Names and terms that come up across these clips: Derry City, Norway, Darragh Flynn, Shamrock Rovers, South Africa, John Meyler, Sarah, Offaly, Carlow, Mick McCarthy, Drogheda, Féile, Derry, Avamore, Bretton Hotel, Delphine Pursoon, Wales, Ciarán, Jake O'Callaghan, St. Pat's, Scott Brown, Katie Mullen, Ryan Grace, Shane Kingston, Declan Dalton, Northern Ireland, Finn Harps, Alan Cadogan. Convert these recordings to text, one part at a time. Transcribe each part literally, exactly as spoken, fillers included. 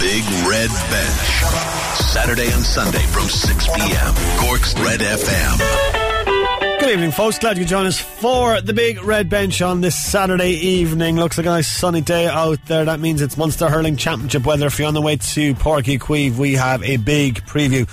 Big Red Bench. Saturday and Sunday from six p.m. Cork's Red F M. Good evening, folks. Glad you could join us for the Big Red Bench on this Saturday evening. Looks like a nice sunny day out there. That means it's Munster Hurling Championship weather. If you're on the way to Páirc Uí Chaoimh, we have a big preview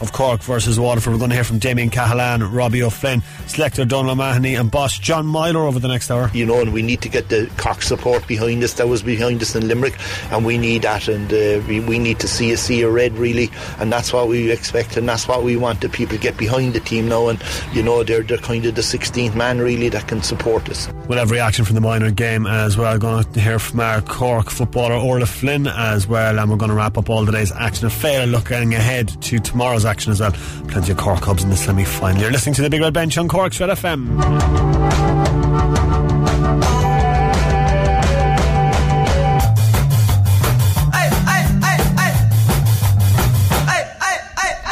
of Cork versus Waterford. We're going to hear from Damien Cahalane, Robbie O'Flynn, selector Donal O'Mahony and boss John Meyler over the next hour. You know, and we need to get the Cork support behind us that was behind us in Limerick, and we need that, and uh, we, we need to see a sea of red really, and that's what we expect and that's what we want. The people get behind the team now, and you know, they're, they're kind of the sixteenth man really that can support us. We'll have reaction from the minor game as well. Going to hear from our Cork footballer Orla Flynn as well, and we're going to wrap up all today's action. A fair looking ahead to tomorrow's action as well. Plenty of Cork Cubs in the semi-final. You're listening to the Big Red Bench on Cork's Red F M.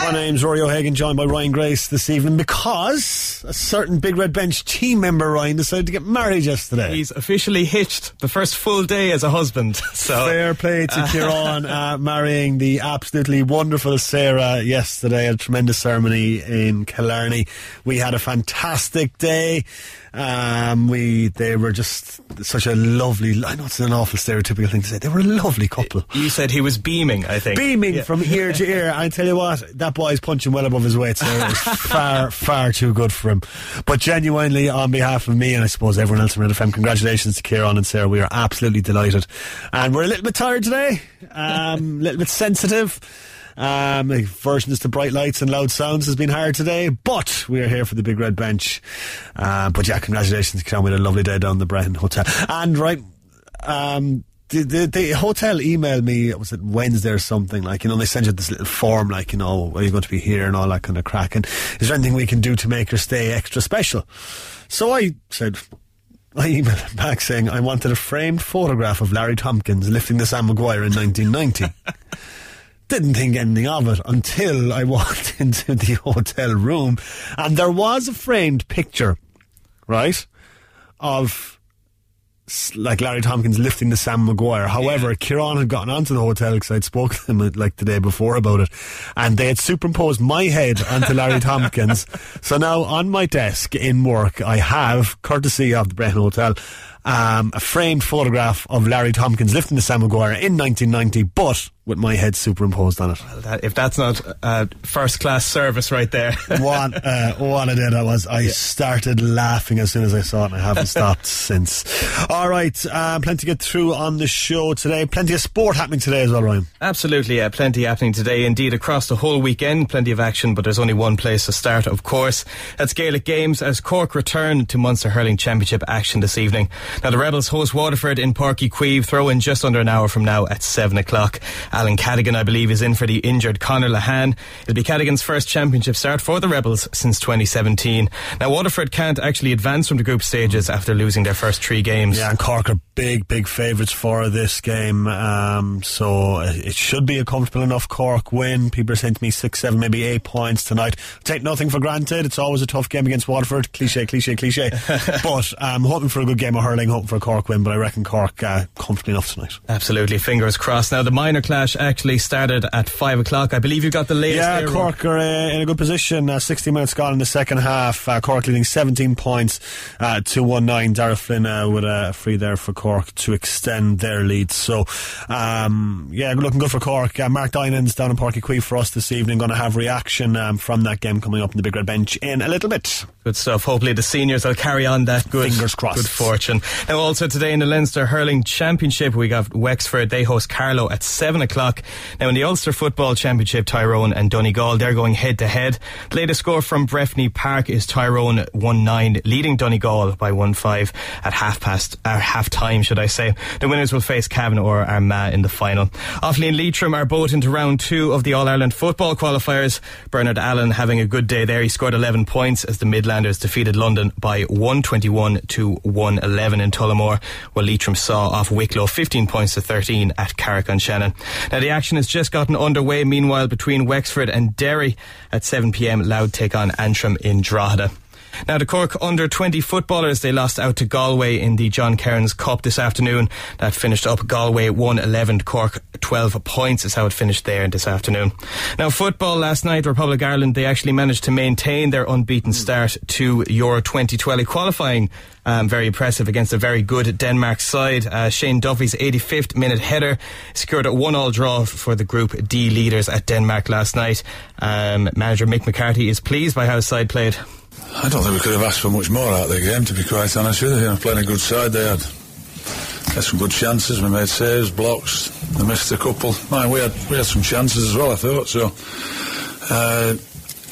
My name's Rory O'Hagan, joined by Ryan Grace this evening, because a certain Big Red Bench team member, Ryan, decided to get married yesterday. He's officially hitched the first full day as a husband. So fair play to Ciarán uh, marrying the absolutely wonderful Sarah yesterday at a tremendous ceremony in Killarney. We had a fantastic day. Um, we they were just such a lovely, I know it's an awful stereotypical thing to say, they were a lovely couple. You said he was beaming, I think. Beaming yeah. from ear to ear. I tell you what, that boy's punching well above his weight, so it was far, far too good for him. But genuinely, on behalf of me and I suppose everyone else in Red F M, congratulations to Ciarán and Sarah. We are absolutely delighted, and we're a little bit tired today, um, a little bit sensitive. Um, the versions to bright lights and loud sounds has been hard today, but we are here for the Big Red Bench. Uh, but yeah, congratulations to Ciarán. We had a lovely day down the Bretton Hotel. And right, um, the, the, the hotel emailed me, was it Wednesday or something? Like, you know, they sent you this little form, like, you know, are you going to be here and all that kind of crack? And is there anything we can do to make your stay extra special? So I said, I emailed them back saying I wanted a framed photograph of Larry Tompkins lifting the Sam Maguire in nineteen ninety. Didn't think anything of it until I walked into the hotel room, and there was a framed picture, right, of like Larry Tompkins lifting the Sam Maguire. However, yeah. Ciarán had gotten onto the hotel because I'd spoken to them like the day before about it, and they had superimposed my head onto Larry Tompkins. So now on my desk in work, I have, courtesy of the Bretton Hotel, Um, a framed photograph of Larry Tompkins lifting the Sam Maguire in nineteen ninety, but with my head superimposed on it. Well, that, if that's not uh, first class service right there. What uh, what a day that was. I yeah. started laughing as soon as I saw it, and I haven't stopped since. Alright, uh, plenty to get through on the show today. Plenty of sport happening today as well, Ryan. Absolutely, yeah, plenty happening today indeed, across the whole weekend. Plenty of action, but there's only one place to start, of course. That's Gaelic Games, as Cork return to Munster Hurling Championship action this evening. Now, the Rebels host Waterford in Páirc Uí Chaoimh. Throw in just under an hour from now at seven o'clock. Alan Cadogan, I believe, is in for the injured Conor Lahan. It'll be Cadogan's first championship start for the Rebels since twenty seventeen. Now, Waterford can't actually advance from the group stages after losing their first three games. Yeah, and Cork are big, big favourites for this game. Um, so it should be a comfortable enough Cork win. People are saying to me six, seven, maybe eight points tonight. Take nothing for granted. It's always a tough game against Waterford. Cliche, cliche, cliche. But I'm hoping for a good game of hurling, hoping for a Cork win, but I reckon Cork uh, comfortably enough tonight. Absolutely, fingers crossed. Now, the minor clash actually started at five o'clock. I believe you got the latest. Yeah, Cork are uh, in a good position. Uh, sixty minutes gone in the second half. Uh, Cork leading seventeen points uh, to one nine. Darragh Flynn uh, with a free there for Cork to extend their lead. So, um, yeah, looking good for Cork. Uh, Mark Dinan's down in Páirc Uí Chaoimh for us this evening. Going to have reaction um, from that game coming up in the Big Red Bench in a little bit. Good stuff. Hopefully the seniors will carry on that good, fingers crossed, good fortune. Now also today in the Leinster Hurling Championship, we got Wexford. They host Carlow at seven o'clock. Now in the Ulster Football Championship, Tyrone and Donegal, they're going head to head. The latest score from Breffni Park is Tyrone one nine, leading Donegal by one five at half past, or half time should I say. The winners will face Cavan or Armagh in the final. Offaly and Leitrim are both into round two of the All-Ireland Football Qualifiers. Bernard Allen having a good day there. He scored eleven points as the Midlanders defeated London by one twenty-one to one eleven in Tullamore, while Leitrim saw off Wicklow fifteen points to thirteen at Carrick-on-Shannon. Now the action has just gotten underway meanwhile between Wexford and Derry at seven p.m. Loud take on Antrim in Drogheda. Now, the Cork under twenty footballers, they lost out to Galway in the John Cairns Cup this afternoon. That finished up Galway one eleven, Cork twelve points is how it finished there this afternoon. Now, football last night, Republic Ireland, they actually managed to maintain their unbeaten start to Euro twenty twenty qualifying. Um, very impressive against a very good Denmark side. Uh, Shane Duffy's eighty-fifth minute header secured a one-all draw for the Group D leaders at Denmark last night. Um, manager Mick McCarthy is pleased by how his side played. I don't think we could have asked for much more out of the game, to be quite honest with you. They're playing a good side. They had, had some good chances. We made saves, blocks. They missed a couple. Man, we had we had some chances as well, I thought. So, uh,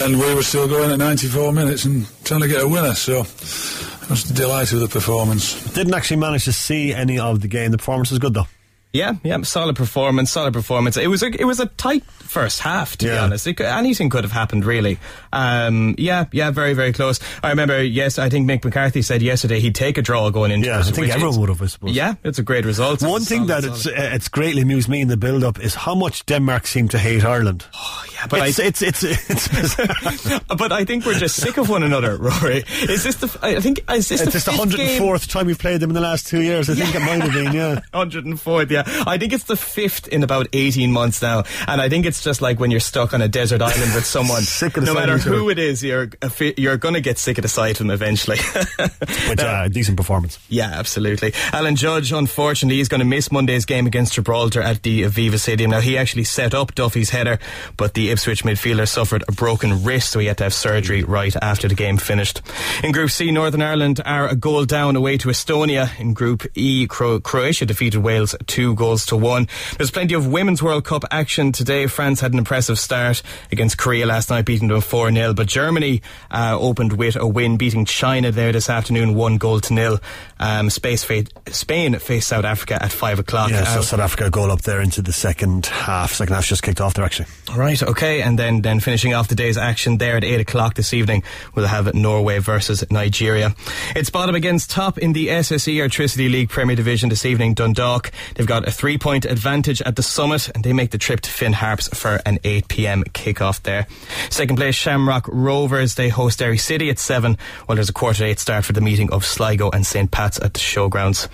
and we were still going at ninety-four minutes and trying to get a winner. So, I was delighted with the performance. Didn't actually manage to see any of the game. The performance was good, though. Yeah, yeah, solid performance, solid performance. It was a, it was a tight first half, to yeah. be honest. It could, anything could have happened, really. Um, yeah, yeah, very, very close. I remember, yes, I think Mick McCarthy said yesterday he'd take a draw going into yeah, it. Yeah, I think everyone would have, I suppose. Yeah, it's a great result. One thing solid, that it's, uh, it's greatly amused me in the build-up is how much Denmark seemed to hate Ireland. Oh, yeah, but it's, I... It's, it's, it's, it's but I think we're just sick of one another, Rory. Is this the... I think... Is this it's the just the one hundred and fourth game? Time we've played them in the last two years. I yeah. think it might have been, yeah. one hundred and fourth, yeah. Yeah, I think it's the fifth in about eighteen months now, and I think it's just like when you're stuck on a desert island with someone. Sick of the no matter who it is, you're you're going to get sick of the sight of them eventually. But yeah, uh, decent performance. Yeah, absolutely. Alan Judge, unfortunately, is going to miss Monday's game against Gibraltar at the Aviva Stadium. Now, he actually set up Duffy's header, but the Ipswich midfielder suffered a broken wrist, so he had to have surgery right after the game finished. In Group C, Northern Ireland are a goal down away to Estonia. In Group E, Cro- Croatia defeated Wales two goals to one. There's plenty of Women's World Cup action today. France had an impressive start against Korea last night, beating them four nil, but Germany uh, opened with a win, beating China there this afternoon one goal to nil. um, Space fate, Spain faced South Africa at five o'clock. Yeah, so uh, South Africa goal up there into the second half. Second half's just kicked off there, actually. Alright, okay, and then, then finishing off the day's action there at eight o'clock this evening, we'll have Norway versus Nigeria. It's bottom against top in the S S E Airtricity League Premier Division this evening. Dundalk, they've got a three-point advantage at the summit, and they make the trip to Finn Harps for an eight p.m. kickoff there. Second place, Shamrock Rovers. They host Derry City at seven, while there's a quarter to eight start for the meeting of Sligo and Saint Pat's at the Showgrounds.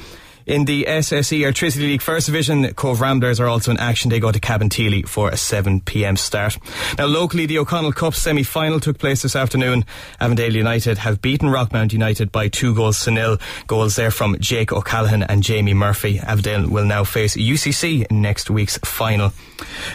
In the S S E Airtricity League First Division, Cove Ramblers are also in action. They go to Cabinteely for a seven p.m. start. Now, locally, the O'Connell Cup semi-final took place this afternoon. Avondale United have beaten Rockmount United by two goals to nil. Goals there from Jake O'Callaghan and Jamie Murphy. Avondale will now face U C C in next week's final.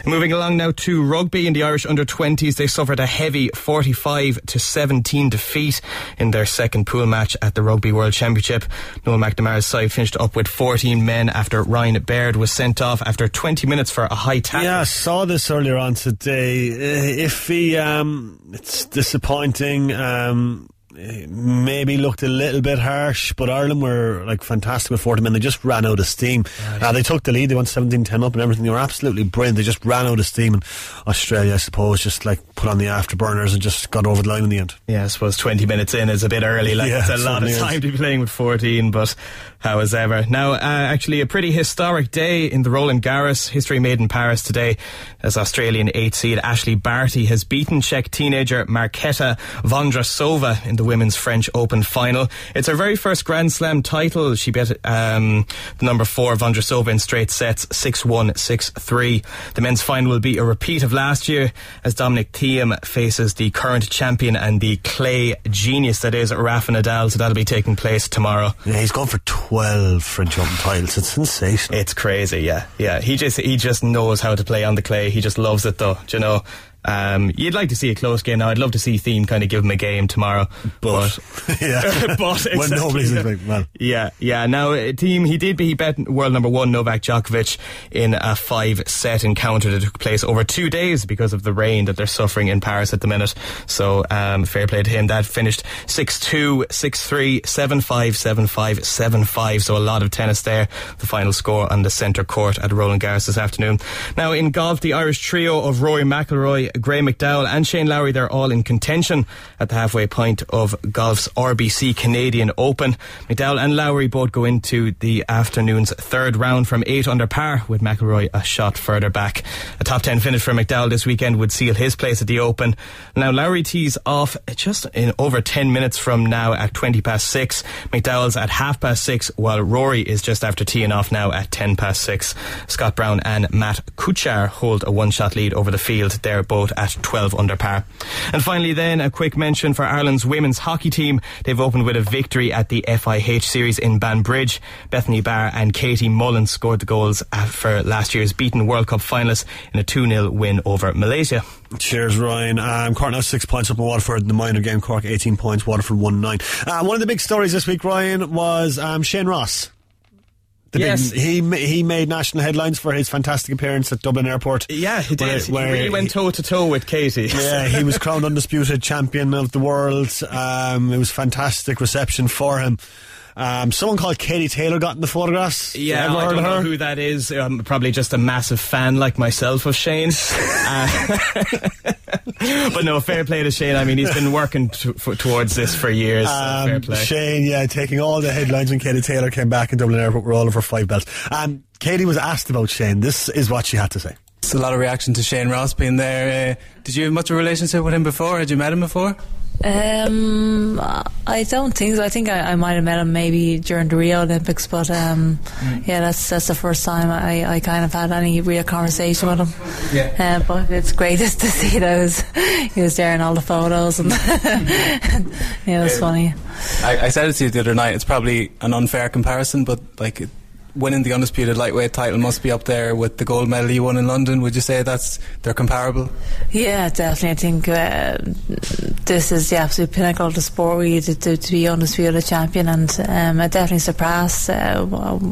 Moving along now to rugby. In the Irish under twenties, they suffered a heavy forty-five to seventeen defeat in their second pool match at the Rugby World Championship. Noel McNamara's side finished up with fourteen men after Ryan Baird was sent off after twenty minutes for a high tackle. Yeah, I saw this earlier on today. Uh, iffy, um, it's disappointing. Um, it maybe looked a little bit harsh, but Ireland were like fantastic with forty men. They just ran out of steam. Right. Uh, they took the lead. They went seventeen ten up and everything. They were absolutely brilliant. They just ran out of steam. And Australia, I suppose, just like put on the afterburners and just got over the line in the end. Yeah, I suppose twenty minutes in is a bit early. Like, yeah, it's a lot of time is. to be playing with fourteen, but how as ever. Now, uh, actually, a pretty historic day in the Roland Garros. History made in Paris today as Australian eight seed Ashley Barty has beaten Czech teenager Marketa Vondrasova in the Women's French Open final. It's her very first Grand Slam title. She beat um, the number four Vondrasova in straight sets, six one, six three. The men's final will be a repeat of last year as Dominic Thiem faces the current champion and the clay genius that is Rafa Nadal. So that'll be taking place tomorrow. Yeah, he's gone for tw- twelve French Open titles. It's sensational. It's crazy, yeah. Yeah, he just he just knows how to play on the clay. He just loves it, though, do you know? Um, you'd like to see a close game now. I'd love to see Thiem kind of give him a game tomorrow, but, but yeah, but exactly. When nobody's like, man. Yeah, yeah. Now, Thiem, he did he bet world number one Novak Djokovic in a five-set encounter that took place over two days because of the rain that they're suffering in Paris at the minute. So, um, fair play to him. That finished six two, six three, seven five, seven five, seven five. So a lot of tennis there. The final score on the centre court at Roland Garros this afternoon. Now in golf, the Irish trio of Rory McIlroy, by Gray McDowell and Shane Lowry. They're all in contention at the halfway point of golf's R B C Canadian Open. McDowell and Lowry both go into the afternoon's third round from eight under par, with McIlroy a shot further back. A top ten finish for McDowell this weekend would seal his place at the Open. Now Lowry tees off just in over ten minutes from now at twenty past six. McDowell's at half past six, while Rory is just after teeing off now at ten past six. Scott Brown and Matt Kuchar hold a one-shot lead over the field. They're both at twelve under par. And finally then, a quick mention for Ireland's women's hockey team. They've opened with a victory at the F I H series in Banbridge. Bethany Barr and Katie Mullen scored the goals for last year's beaten World Cup finalists in a two nil win over Malaysia. Cheers, Ryan. Um, Cork now six points up in Waterford in the minor game. Cork eighteen points, Waterford one nine. Uh, one of the big stories this week, Ryan, was um, Shane Ross. The yes. big, he he made national headlines for his fantastic appearance at Dublin Airport. Yeah, he did. Where, where he really he, went toe to toe with Katie. Yeah, he was crowned undisputed champion of the world. Um, it was a fantastic reception for him. Um, someone called Katie Taylor got in the photographs. Yeah, I don't know who that is. I'm probably just a massive fan like myself of Shane. uh, but no, fair play to Shane. I mean, he's been working t- f- towards this for years. Um, fair play. Shane, yeah, taking all the headlines when Katie Taylor came back in Dublin Airport. We're all over five belts. Um, Katie was asked about Shane. This is what she had to say. It's a lot of reaction to Shane Ross being there. Uh, did you have much of a relationship with him before? Had you met him before? Um, I don't think so. I think I, I might have met him maybe during the Rio Olympics, but um, mm. yeah, that's that's the first time I, I kind of had any real conversation with him. Yeah. Uh, but it's great just to see those. He was there in all the photos, and yeah, it was um, funny. I, I said it to you the other night. It's probably an unfair comparison, but like winning the undisputed lightweight title must be up there with the gold medal you won in London. Would you say that's they're comparable? Yeah, definitely. I think uh, this is the absolute pinnacle of the sport, really, to, to, to be undisputed champion, and um, it definitely surpassed uh,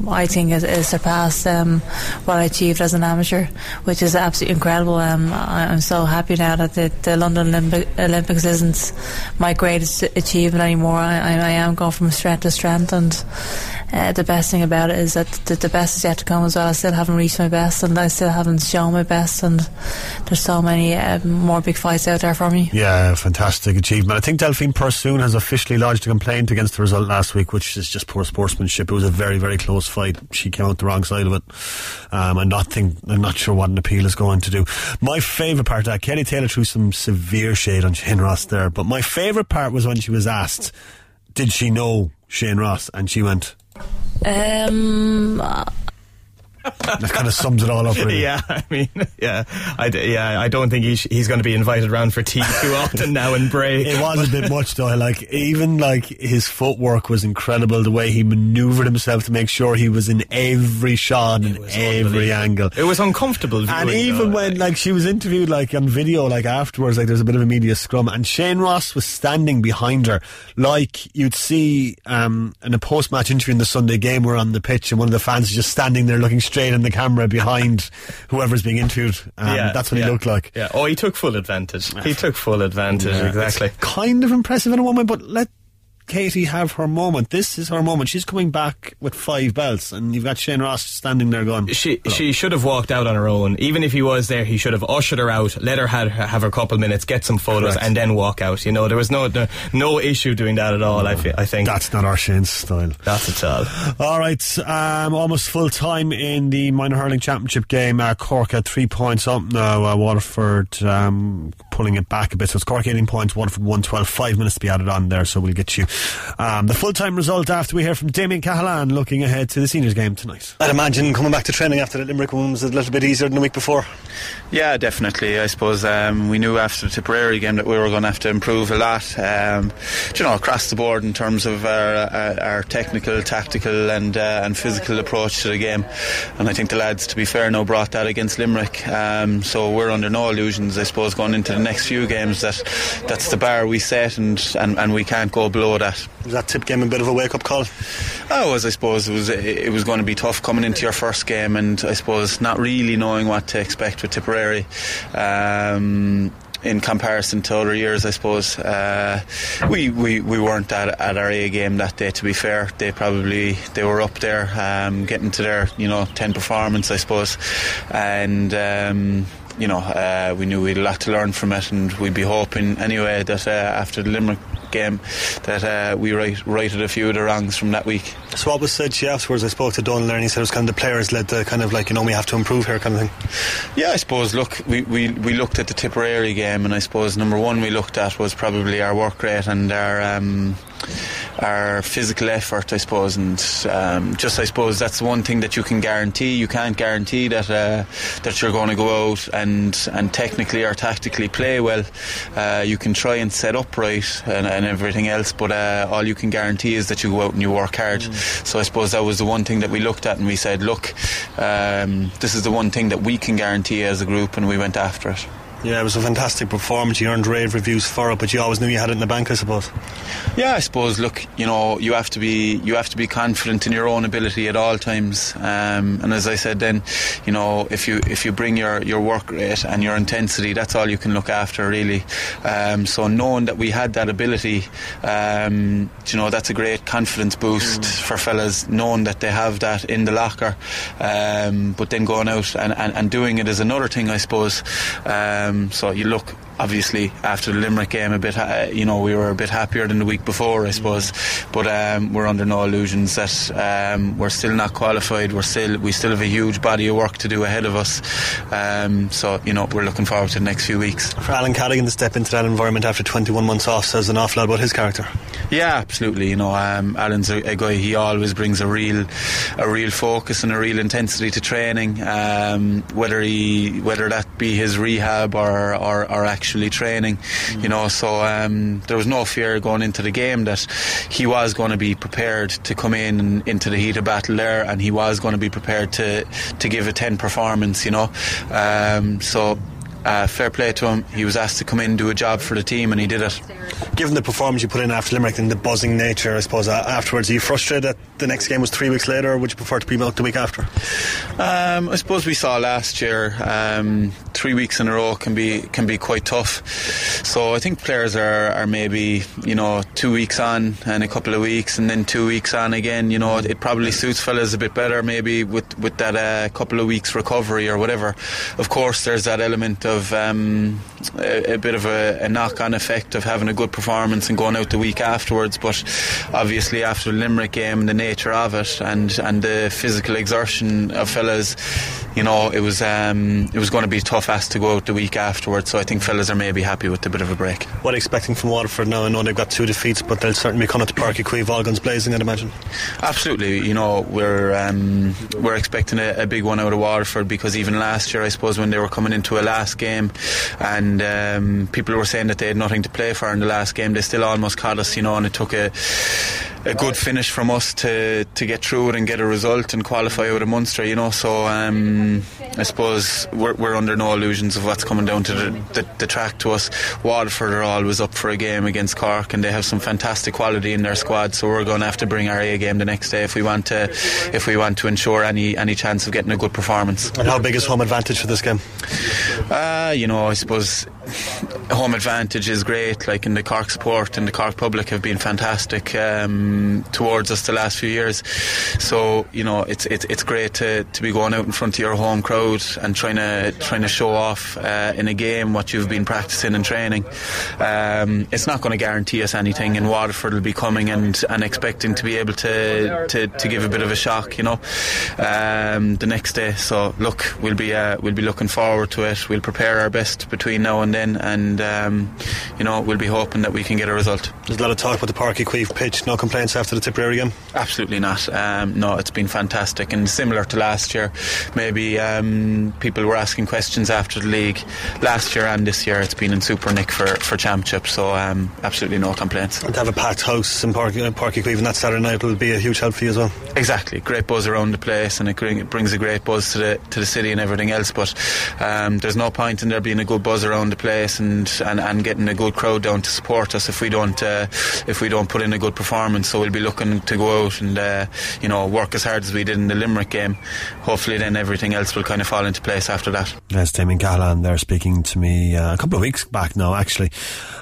I think it, it surpassed um, what I achieved as an amateur, which is absolutely incredible. um, I, I'm so happy now that the, the London Olympic, Olympics isn't my greatest achievement anymore. I, I am going from strength to strength, and uh, the best thing about it is that The, the best is yet to come as well. I still haven't reached my best, and I still haven't shown my best, and there's so many uh, more big fights out there for me. Yeah, fantastic achievement. I think Delphine Pursoon has officially lodged a complaint against the result last week, which is just poor sportsmanship. It was a very, very close fight. She came out the wrong side of it. Um, I'm not think, I'm not sure what an appeal is going to do. My favourite part of that, Kelly Taylor threw some severe shade on Shane Ross there, but my favourite part was when she was asked, did she know Shane Ross? And she went... Um, that kind of sums it all up, really. Yeah, I mean, yeah, I, yeah, I don't think he sh- he's going to be invited round for tea too often now in Bray. It was a bit much, though. Like, even like his footwork was incredible. The way he manoeuvred himself to make sure he was in every shot and every angle. It was uncomfortable viewing, and even though, when like, like she was interviewed, like on video, like afterwards, like there's a bit of a media scrum, and Shane Ross was standing behind her, like you'd see um, in a post-match interview in the Sunday Game. We're on the pitch, and one of the fans is just standing there looking straight in the camera behind whoever's being interviewed. Um, yeah, that's what yeah. he looked like. Yeah. Oh, he took full advantage. He took full advantage, yeah, exactly. It's kind of impressive in a woman, but let Katie have her moment. This is her moment. She's coming back with five belts, and you've got Shane Ross standing there going, She hello. she should have walked out on her own. Even if he was there, he should have ushered her out, let her have, have her couple minutes, get some photos, correct, and then walk out. You know, there was no no, no issue doing that at all. No, I, f- I think that's not our Shane's style. That's it all. Alright, um, almost full time in the minor hurling championship game. uh, Cork at three points up now. uh, Waterford um, pulling it back a bit, so it's Cork eighteen points, Waterford one twelve. Five minutes to be added on there, so we'll get you Um, the full-time result after we hear from Damien Cahalane, looking ahead to the seniors game tonight. I'd imagine coming back to training after the Limerick one was a little bit easier than the week before. Yeah, definitely. I suppose um, we knew after the Tipperary game that we were going to have to improve a lot, um, you know, across the board in terms of our, our, our technical, tactical and uh, and physical approach to the game. And I think the lads, to be fair, now brought that against Limerick, um, so we're under no illusions, I suppose, going into the next few games that that's the bar we set, and, and, and we can't go below that. Was that tip game a bit of a wake up call? Oh, it was, I suppose. It was it was going to be tough coming into your first game, and I suppose not really knowing what to expect with Tipperary. Um, in comparison to other years, I suppose uh, we, we, we weren't at, at our A game that day, to be fair. They probably they were up there um, getting to their, you know, ten performance, I suppose, and um, you know, uh, we knew we had a lot to learn from it, and we'd be hoping anyway that uh, after the Limerick game that uh, we right, righted a few of the wrongs from that week. So what was said to you afterwards? I spoke to Donal and he said it was kind of the players led the kind of like, you know, we have to improve here kind of thing. Yeah, I suppose, look, we, we, we looked at the Tipperary game, and I suppose number one we looked at was probably our work rate and our um, our physical effort, I suppose, and um, just I suppose that's the one thing that you can guarantee. You can't guarantee that uh, that you're going to go out and, and technically or tactically play well. Uh, you can try and set up right and, and everything else, but uh, all you can guarantee is that you go out and you work hard. Mm. So I suppose that was the one thing that we looked at, and we said, look, um, this is the one thing that we can guarantee as a group, and we went after it. Yeah, it was a fantastic performance. You earned rave reviews for it, but you always knew you had it in the bank, I suppose. Yeah, I suppose, look, you know, you have to be you have to be confident in your own ability at all times. Um, and as I said then, you know, if you if you bring your, your work rate and your intensity, that's all you can look after, really. Um, so knowing that we had that ability, um, you know, that's a great confidence boost mm. for fellas, knowing that they have that in the locker. Um, but then going out and, and, and doing it is another thing, I suppose. Um, Um, so you look, obviously after the Limerick game a bit uh, you know we were a bit happier than the week before, I suppose, but um, we're under no illusions that um, we're still not qualified. We're still we still have a huge body of work to do ahead of us, um, so you know we're looking forward to the next few weeks. For Alan Cadogan to step into that environment after twenty-one months off says an awful lot about his character. Yeah, absolutely. You know, um, Alan's a, a guy, he always brings a real a real focus and a real intensity to training, um, whether he whether that be his rehab or, or, or action Actually training, you know, so um, there was no fear going into the game that he was going to be prepared to come in and into the heat of battle there, and he was going to be prepared to to give a ten performance, you know. Um, so Uh, fair play to him. He was asked to come in and do a job for the team, and he did it. Given the performance you put in after Limerick and the buzzing nature, I suppose, afterwards, are you frustrated that the next game was three weeks later, or would you prefer to be milked the week after? Um, I suppose we saw last year um, three weeks in a row can be can be quite tough. So I think players are, are maybe, you know, two weeks on and a couple of weeks and then two weeks on again. You know, it probably suits fellas a bit better maybe with, with that uh, couple of weeks recovery or whatever. Of course, there's that element of Of, um, a, a bit of a, a knock-on effect of having a good performance and going out the week afterwards, but obviously after the Limerick game and the nature of it and, and the physical exertion of fellas, you know, it was um, it was going to be tough ass to go out the week afterwards, so I think fellas are maybe happy with a bit of a break. What are you expecting from Waterford now? I know they've got two defeats, but they'll certainly be coming to Páirc Uí, all guns blazing, I'd imagine. Absolutely, you know, we're um, we're expecting a, a big one out of Waterford, because even last year, I suppose, when they were coming into a last game game and um, people were saying that they had nothing to play for in the last game, they still almost caught us, you know, and it took a a good finish from us to to get through it and get a result and qualify out of Munster, you know, so um, I suppose we're, we're under no illusions of what's coming down to the, the, the track to us. Waterford are always up for a game against Cork, and they have some fantastic quality in their squad, so we're going to have to bring our A game the next day if we want to if we want to ensure any, any chance of getting a good performance. And how big is home advantage for this game? Uh, you know, I suppose home advantage is great, like in the Cork support and the Cork public have been fantastic um, towards us the last few years, so you know it's it's it's great to, to be going out in front of your home crowd and trying to trying to show off uh, in a game what you've been practicing and training. Um, it's not going to guarantee us anything, and Waterford will be coming and, and expecting to be able to, to to give a bit of a shock, you know, um, the next day. So look, we'll be uh, we'll be looking forward to it. We'll prepare our best between now and then. And um, you know, we'll be hoping that we can get a result. There's a lot of talk about the Páirc Uí pitch. No complaints after the Tipperary game? Absolutely not. Um, no, it's been fantastic, and similar to last year. Maybe um, people were asking questions after the league last year and this year. It's been in super nick for for championship, so um, absolutely no complaints. And to have a packed house in Páirc Uí on that Saturday night will be a huge help for you as well. Exactly, great buzz around the place, and it, bring, it brings a great buzz to the to the city and everything else. But um, there's no point in there being a good buzz around the place and and, and, and getting a good crowd down to support us if we don't uh, if we don't put in a good performance. So we'll be looking to go out and uh, you know work as hard as we did in the Limerick game. Hopefully then everything else will kind of fall into place after that. That's Damien Cahalane there speaking to me uh, a couple of weeks back now actually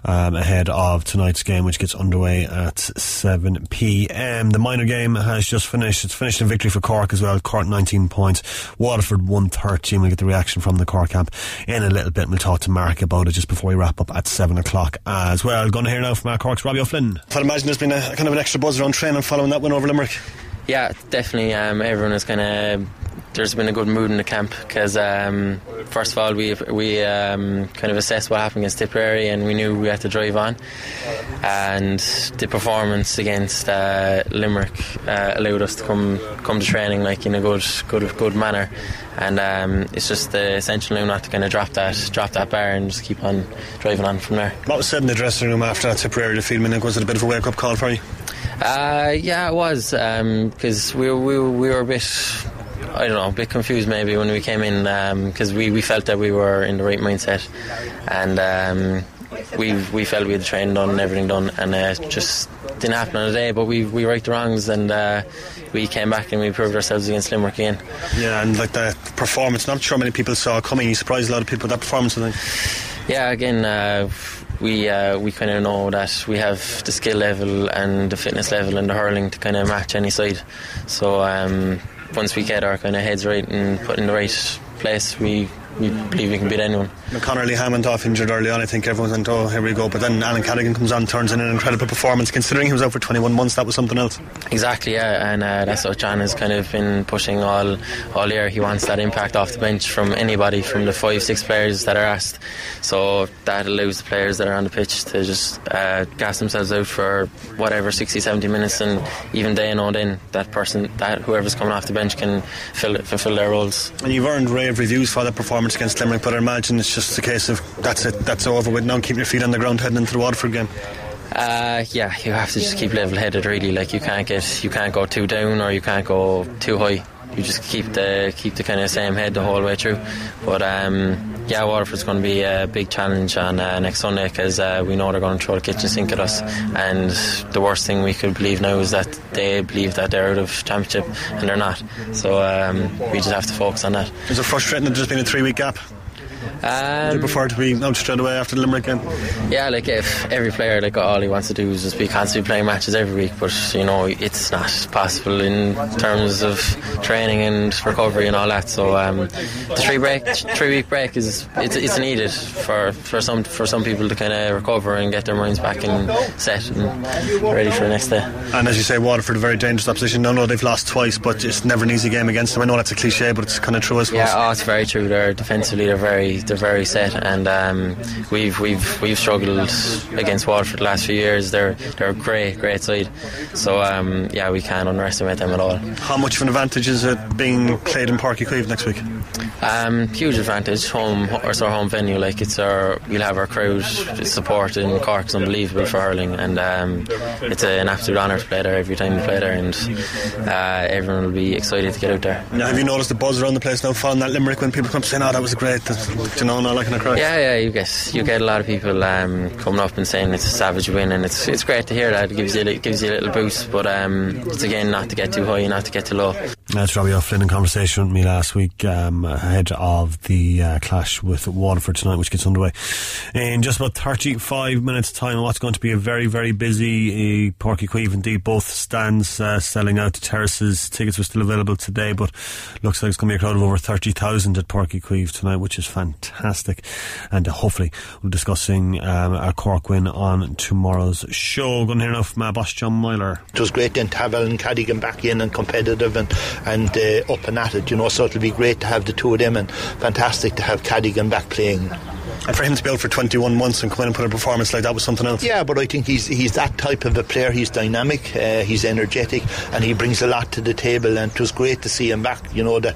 um, ahead of tonight's game, which gets underway at seven p.m. The minor game has just finished. It's finished in victory for Cork as well. Cork nineteen points, Waterford one thirteen. We'll get the reaction from the Cork camp in a little bit, and we'll talk to Mark about it just before we wrap up at seven o'clock as well. Going to hear now from our Cork's Robbie O'Flynn. I'd imagine there's been a kind of an extra buzz around training following that win over Limerick. Yeah, definitely. Um, everyone is kind of... There's been a good mood in the camp because um, first of all we we um, kind of assessed what happened against Tipperary, and we knew we had to drive on, and the performance against uh, Limerick uh, allowed us to come come to training like in a good good good manner, and um, it's just uh, essential now not to kind of drop that drop that bar and just keep on driving on from there. What was said in the dressing room after that Tipperary defeat? I mean, was it a bit of a wake up call for you? Uh, yeah, it was because um, we we we were a bit. I don't know, a bit confused maybe when we came in because um, we, we felt that we were in the right mindset, and um, we we felt we had the training done and everything done, and uh, it just didn't happen on the day, but we we right the wrongs, and uh, we came back and we proved ourselves against Limerick again. Yeah, and like the performance, not sure many people saw coming. You surprised a lot of people with that performance, I think. Yeah, again... Uh, We uh, we kind of know that we have the skill level and the fitness level and the hurling to kind of match any side. So um, once we get our kind of heads right and put in the right place, we, we believe we can beat anyone. Connerly Hammond off injured early on. I think everyone went, oh, here we go. But then Alan Cadogan comes on, turns in an incredible performance. Considering he was out for twenty-one months, that was something else. Exactly, yeah. And uh, that's what John has kind of been pushing all all year. He wants that impact off the bench from anybody, from the five, six players that are asked. So that allows the players that are on the pitch to just uh, gas themselves out for whatever, sixty, seventy minutes. And even day in or then, that person, that whoever's coming off the bench can fill, fulfill their roles. And you've earned rave reviews for that performance against Limerick, but I imagine it's just a case of that's it, that's over with now, keep your feet on the ground heading into the Waterford game. Uh, yeah, you have to just keep level headed really, like you can't get you can't go too down or you can't go too high. You just keep the keep the kind of same head the whole way through. But um, yeah, Waterford's going to be a big challenge on uh, next Sunday because uh, we know they're going to throw the kitchen sink at us, and the worst thing we could believe now is that they believe that they're out of championship and they're not. So um, we just have to focus on that. Is it frustrating that there's been a three week gap? Um, Would you prefer to be out straight away after the Limerick game? Yeah, like if every player, like all he wants to do is just be constantly playing matches every week, but you know it's not possible in terms of training and recovery and all that. So um, the three break, three week break is it's, it's needed for, for some for some people to kind of recover and get their minds back and set and ready for the next day. And as you say, Waterford a very dangerous opposition. No, no, they've lost twice, but it's never an easy game against them. I know that's a cliche, but it's kind of true as well. Yeah, oh, it's very true. They're defensively, they're very. They're very set, and um, we've we've we've struggled against Waterford the last few years. They're they're a great great side, so um, yeah, we can't underestimate them at all. How much of an advantage is it being played in Páirc Uí Chaoimh next week? Um, huge advantage, home or it's our home venue. Like it's our we'll have our crowd support in Cork. It's unbelievable for hurling, and um, it's an absolute honour to play there every time we play there, and uh, everyone will be excited to get out there. Now, have you noticed the buzz around the place now following that Limerick when people come saying, "Oh, that was great"? That's You know, not like in a crowd. Yeah, yeah, you get you get a lot of people um, coming up and saying it's a savage win, and it's it's great to hear that. It gives you it gives you a little boost, but um, it's again not to get too high, not to get too low. That's Robbie O'Flynn in conversation with me last week um, ahead of the uh, clash with Waterford tonight, which gets underway in just about thirty-five minutes time. What's going to be a very very busy uh, Páirc Uí Chaoimh. Indeed, both stands uh, selling out to terraces. Tickets were still available today, but looks like it's going to be a crowd of over thirty thousand at Páirc Uí Chaoimh tonight, which is fantastic. Fantastic, and uh, hopefully we'll be discussing um, our Cork win on tomorrow's show. Going to hear now from my boss John Meyler. It was great then to have Alan Cadogan back in and competitive and, and uh, up and at it, you know, so it'll be great to have the two of them, and fantastic to have Cadogan back playing. And for him to be out for twenty-one months and come in and put a performance like that was something else. Yeah, but I think he's he's that type of a player. He's dynamic, uh, he's energetic, and he brings a lot to the table, and it was great to see him back. You know, that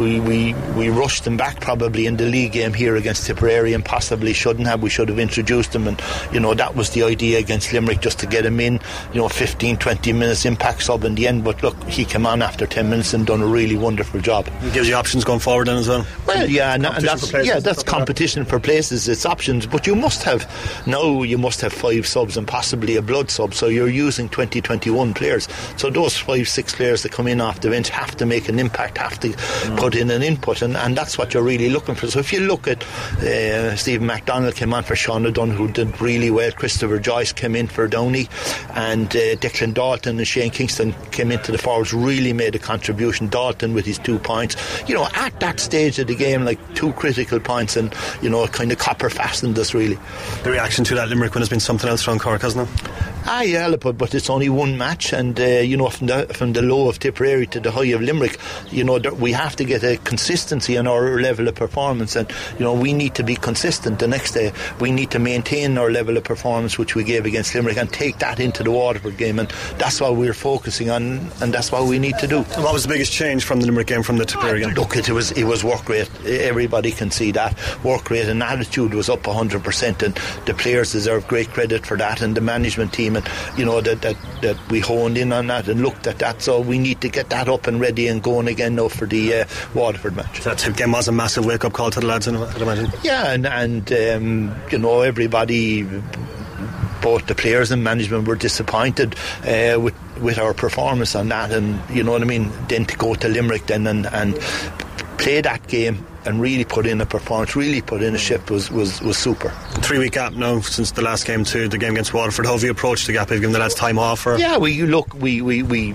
we, we, we rushed him back probably in the league game here against Tipperary, and possibly shouldn't have. We should have introduced him, and you know, that was the idea against Limerick, just to get him in, you know, fifteen, twenty minutes impact sub in the end. But look, he came on after ten minutes and done a really wonderful job. It gives you options going forward then as well. Well, yeah, and, and that's, yeah, that's competition for players. places, it's options, but you must have now you must have five subs and possibly a blood sub, so you're using twenty, twenty-one players. So those five, six players that come in off the bench have to make an impact, have to mm. put in an input, and, and that's what you're really looking for. So if you look at uh, Stephen MacDonald came on for Sean O'Donnell, who did really well. Christopher Joyce came in for Downey, and uh, Declan Dalton and Shane Kingston came into the forwards, really made a contribution. Dalton with his two points, you know, at that stage of the game, like two critical points, and you know, it kind of copper fastened us really. The reaction to that Limerick win has been something else from Cork, hasn't it? Ah, yeah, but, but it's only one match, and uh, you know, from the, from the low of Tipperary to the high of Limerick, you know, there, we have to get a consistency in our level of performance, and you know, we need to be consistent the next day. We need to maintain our level of performance which we gave against Limerick and take that into the Waterford game, and that's what we're focusing on, and that's what we need to do. And what was the biggest change from the Limerick game from the Tipperary game? Look, it was it was work rate. Everybody can see that. Work rate and attitude was up one hundred percent, and the players deserve great credit for that, and the management team, and you know, that that, that we honed in on that and looked at that. So we need to get that up and ready and going again now for the uh, Waterford match. So that game was a massive wake up call to the lads, I'd imagine. Yeah, and, and um, you know, everybody, both the players and management, were disappointed uh, with with our performance on that, and you know what I mean. Then to go to Limerick then and and play that game and really put in a performance, really put in a shift, was, was, was super. Three-week gap now since the last game to the game against Waterford. How have you approached the gap? Have you given the lads time off? Or? Yeah, we look, we we we. we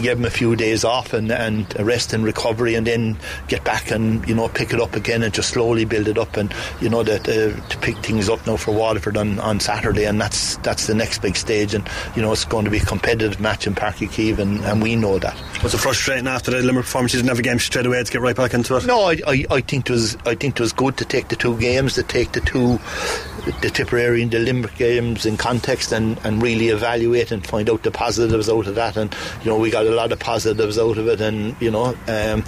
give them a few days off and, and rest and recovery, and then get back and, you know, pick it up again and just slowly build it up, and you know, that uh, to pick things up now for Waterford on, on Saturday, and that's that's the next big stage, and you know, it's going to be a competitive match in Páirc Uí Chaoimh, and, and we know that. Was it frustrating after the Limerick performance you didn't have a game straight away to get right back into it? No, I, I, I think it was I think it was good to take the two games, to take the two the Tipperary and the Limerick games in context, and, and really evaluate and find out the positives out of that, and you know, we got a lot of positives out of it, and you know, um,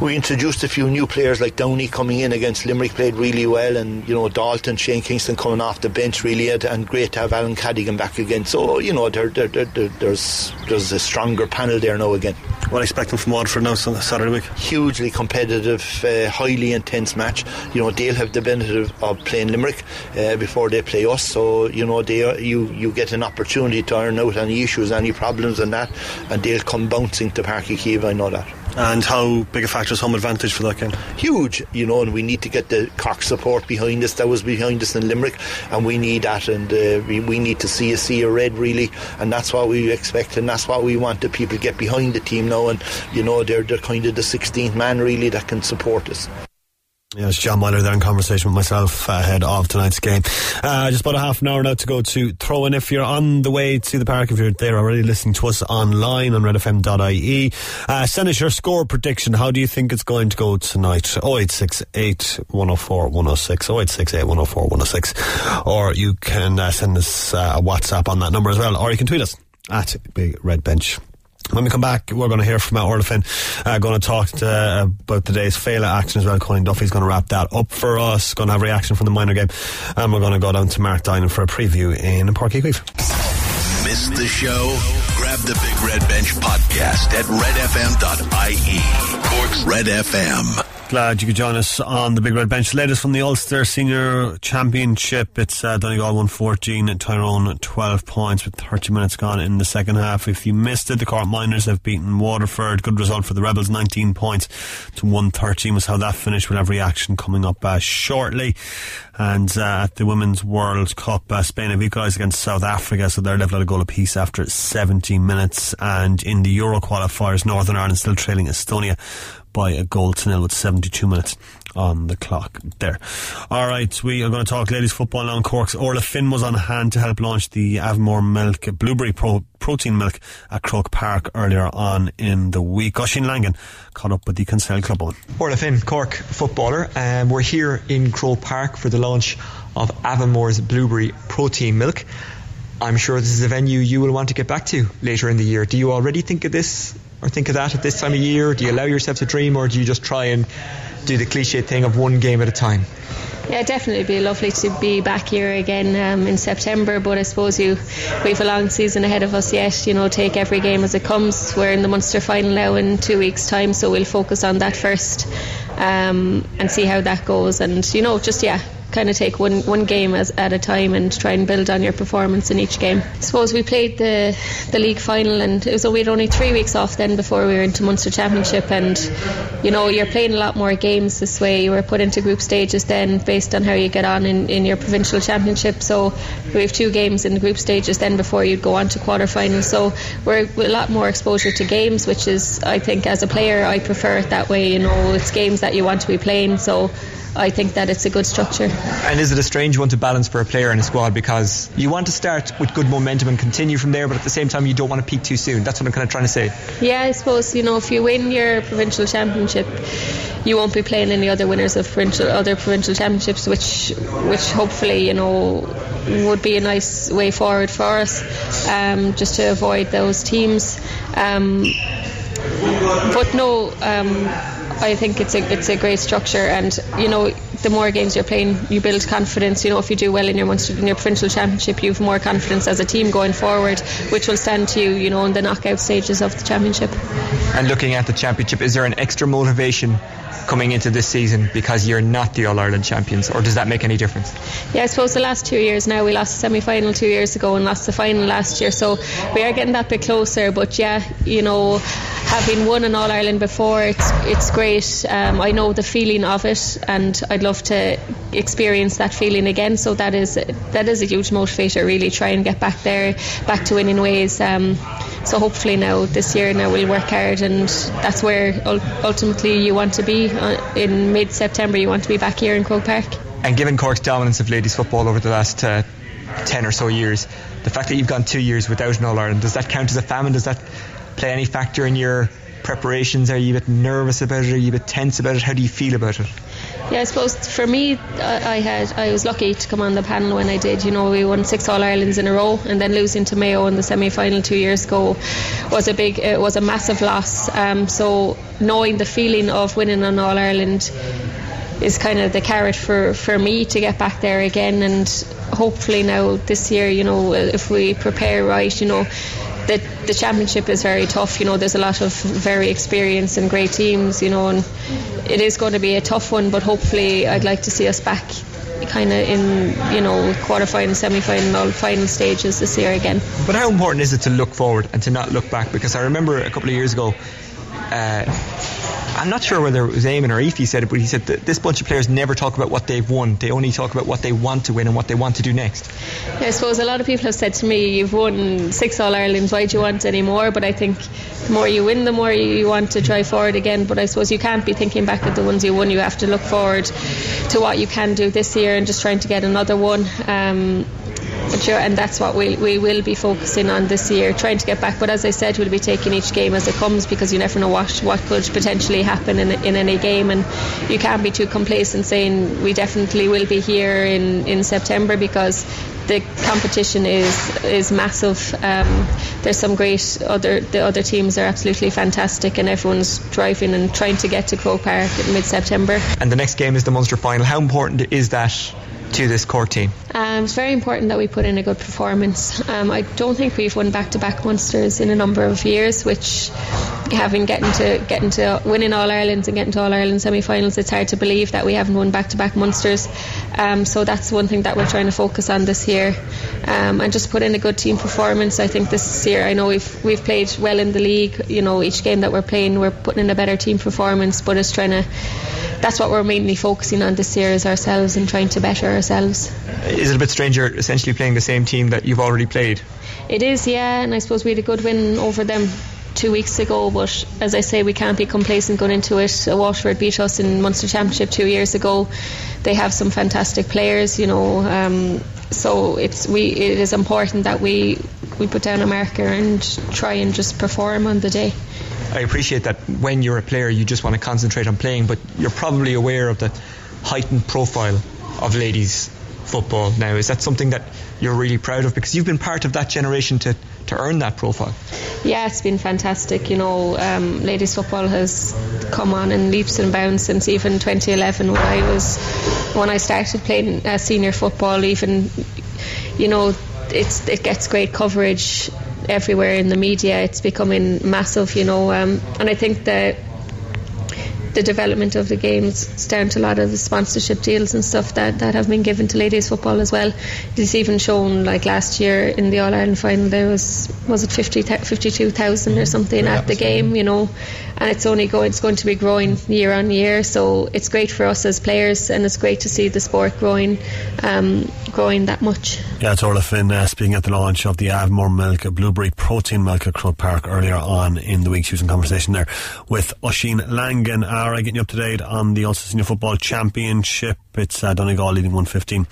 we introduced a few new players like Downey coming in against Limerick, played really well, and you know, Dalton, Shane Kingston coming off the bench really had, and great to have Alan Cadogan back again. So you know, there, there, there, there, there's there's a stronger panel there now again. What are you expecting from Waterford now Saturday week? Hugely competitive, uh, highly intense match. You know, they'll have the benefit of, of playing Limerick uh, before they play us, so you know, they are, you you get an opportunity to iron out any issues, any problems, and that. And they'll come bouncing to Páirc Uí Chaoimh, I know that. And how big a factor is home advantage for that game? Huge, you know, and we need to get the Cork support behind us. That was behind us in Limerick, and we need that, and uh, we, we need to see a sea of red really, and that's what we expect, and that's what we want. The people get behind the team now, and you know, they're, they're kind of the sixteenth man really that can support us. Yeah, it's John Meyler there in conversation with myself ahead of tonight's game. Uh, just about a half an hour now to go to throw in. If you're on the way to the Páirc, if you're there already listening to us online on red f m dot i e, uh, send us your score prediction. How do you think it's going to go tonight? oh eight six eight, one oh four, one oh six, oh eight six eight, one oh four, one oh six. Or you can uh, send us uh, a WhatsApp on that number as well, or you can tweet us at Big Red Bench. When we come back, we're going to hear from uh, Orla Flynn, uh, going to talk to, uh, about today's Féile action as well. Colin Duffy's going to wrap that up for us, going to have reaction from the minor game, and we're going to go down to Mark Dinan for a preview in Páirc Uí Chaoimh. Missed the show? Grab the Big Red Bench podcast at red f m dot i e. Cork's Red F M. Glad you could join us on the Big Red Bench. Latest from the Ulster Senior Championship. It's uh, Donegal one fourteen and Tyrone twelve points with thirty minutes gone in the second half. If you missed it, the Cork Miners have beaten Waterford. Good result for the Rebels, nineteen points to one thirteen was how that finished. We'll have reaction coming up uh, shortly. And uh, at the Women's World Cup, uh, Spain have equalised against South Africa, so they're level at a goal apiece after seventeen minutes. And in the Euro qualifiers, Northern Ireland still trailing Estonia by a goal to nil with seventy-two minutes on the clock there. Alright, we are going to talk ladies football now in Cork's. Orla Flynn was on hand to help launch the Avamore Milk Blueberry Pro Protein Milk at Croke Park earlier on in the week. Oisín Langan caught up with the Kinsale Club on. Orla Flynn, Cork footballer, and um, we're here in Croke Park for the launch of Avamore's Blueberry Protein Milk. I'm sure this is a venue you will want to get back to later in the year. Do you already think of this or think of that at this time of year? Do you allow yourself to dream, or do you just try and do the cliche thing of one game at a time? Yeah, definitely be lovely to be back here again um, in September, but I suppose you we've a long season ahead of us yet, you know, take every game as it comes. We're in the Munster final now in two weeks' time, so we'll focus on that first. um, and see how that goes. And, you know, just, yeah, kind of take one, one game as, at a time and try and build on your performance in each game. I suppose we played the the league final, and it was we had only three weeks off then before we were into Munster Championship. And, you know, you're playing a lot more games this way. You were put into group stages then based on how you get on in, in your provincial championship. So we have two games in the group stages then before you'd go on to quarterfinals. So we're with a lot more exposure to games, which is, I think, as a player, I prefer it that way. You know, it's games that you want to be playing, so I think that it's a good structure. And is it a strange one to balance for a player in a squad, because you want to start with good momentum and continue from there, but at the same time you don't want to peak too soon? That's what I'm kind of trying to say. Yeah, I suppose, you know, if you win your provincial championship, you won't be playing any other winners of provincial, other provincial championships, which which hopefully, you know, would be a nice way forward for us, um, just to avoid those teams. Um, but no... Um, I think it's a it's a great structure, and you know, the more games you're playing, you build confidence. You know, if you do well in your Munster, in your provincial championship, you have more confidence as a team going forward, which will stand to you, you know, in the knockout stages of the championship. And looking at the championship, is there an extra motivation coming into this season because you're not the All-Ireland champions, or does that make any difference? Yeah, I suppose the last two years now, we lost the semi-final two years ago and lost the final last year, so we are getting that bit closer. But yeah, you know, having won an All-Ireland before, it's it's great. Um, I know the feeling of it, and I'd love to experience that feeling again. So that is that is a huge motivator, really, try and get back there, back to winning ways. Um, so hopefully now, this year, now we'll work hard, and that's where ultimately you want to be. In mid-September you want to be back here in Croke Park. And given Cork's dominance of ladies football over the last uh, ten or so years, the fact that you've gone two years without an All-Ireland, does that count as a famine? Does that play any factor in your preparations? Are you a bit nervous about it? Are you a bit tense about it? How do you feel about it? Yeah, I suppose for me, I, I had I was lucky to come on the panel when I did. You know, we won six All-Irelands in a row, and then losing to Mayo in the semi-final two years ago was a big, it was a massive loss. Um, so knowing the feeling of winning an All-Ireland is kind of the carrot for, for me to get back there again. And hopefully now this year, you know, if we prepare right, you know, the, the championship is very tough. You know, there's a lot of very experienced and great teams, you know, and it is going to be a tough one, but hopefully I'd like to see us back kind of in, you know, quarterfinal, semi-final, final stages this year again. But how important is it to look forward and to not look back? Because I remember a couple of years ago, uh, I'm not sure whether it was Eamon or Efi said it, but he said that this bunch of players never talk about what they've won. They only talk about what they want to win and what they want to do next. Yeah, I suppose a lot of people have said to me, you've won six All-Irelands, why do you want any more? But I think the more you win, the more you want to try forward again. But I suppose you can't be thinking back at the ones you won. You have to look forward to what you can do this year and just trying to get another one. Um, and that's what we, we will be focusing on this year, trying to get back. But as I said, we'll be taking each game as it comes, because you never know what, what could potentially happen in, in any game, and you can't be too complacent saying we definitely will be here in, in September, because the competition is is massive. Um, there's some great other the other teams are absolutely fantastic, and everyone's driving and trying to get to Croke Park in mid-September. And the next game is the Munster final. How important is that to this Cork team? Um, it's very important that we put in a good performance. Um, I don't think we've won back-to-back Munsters in a number of years, which, having getting to getting to winning All Irelands and getting to All Ireland semi-finals, it's hard to believe that we haven't won back-to-back Munsters. Um, so that's one thing that we're trying to focus on this year, um, and just put in a good team performance. I think this year, I know we've we've played well in the league. You know, each game that we're playing, we're putting in a better team performance, but it's trying to. That's what we're mainly focusing on this year, is ourselves and trying to better ourselves. Is it a bit stranger essentially playing the same team that you've already played? It is, yeah, and I suppose we had a good win over them two weeks ago, but as I say, we can't be complacent going into it. Waterford beat us in Munster Championship two years ago. They have some fantastic players, you know, um, so it's we. It is important that we, we put down a marker and try and just perform on the day. I appreciate that when you're a player you just want to concentrate on playing, but you're probably aware of the heightened profile of ladies football now. Is that something that you're really proud of, because you've been part of that generation to, to earn that profile? Yeah, it's been fantastic. You know, um, ladies football has come on in leaps and bounds since even twenty eleven when I was when I started playing uh, senior football. Even, you know, it's it gets great coverage everywhere in the media. It's becoming massive, you know, um, and I think that the development of the games is down to a lot of the sponsorship deals and stuff that, that have been given to ladies football as well. It's even shown, like last year in the All-Ireland final, there was was it fifty, fifty-two thousand or something yeah, at the game, you know, and it's only going, it's going to be growing year on year, so it's great for us as players and it's great to see the sport growing um, growing that much. Yeah, it's Orla Flynn uh, speaking at the launch of the Avmore milk, a blueberry protein milk at Croke Park earlier on in the week. She was in conversation there with Oisín Langan. Are getting you up to date on the Ulster Senior Football Championship. It's uh, Donegal leading one fifteen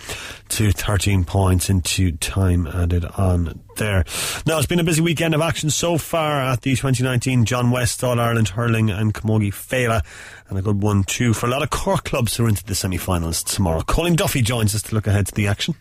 to thirteen points into time added on there. Now, it's been a busy weekend of action so far at the twenty nineteen John West All-Ireland Hurling and Camogie Féile, and a good one too for a lot of Cork clubs who are into the semi-finals tomorrow. Colin Duffy joins us to look ahead to the action.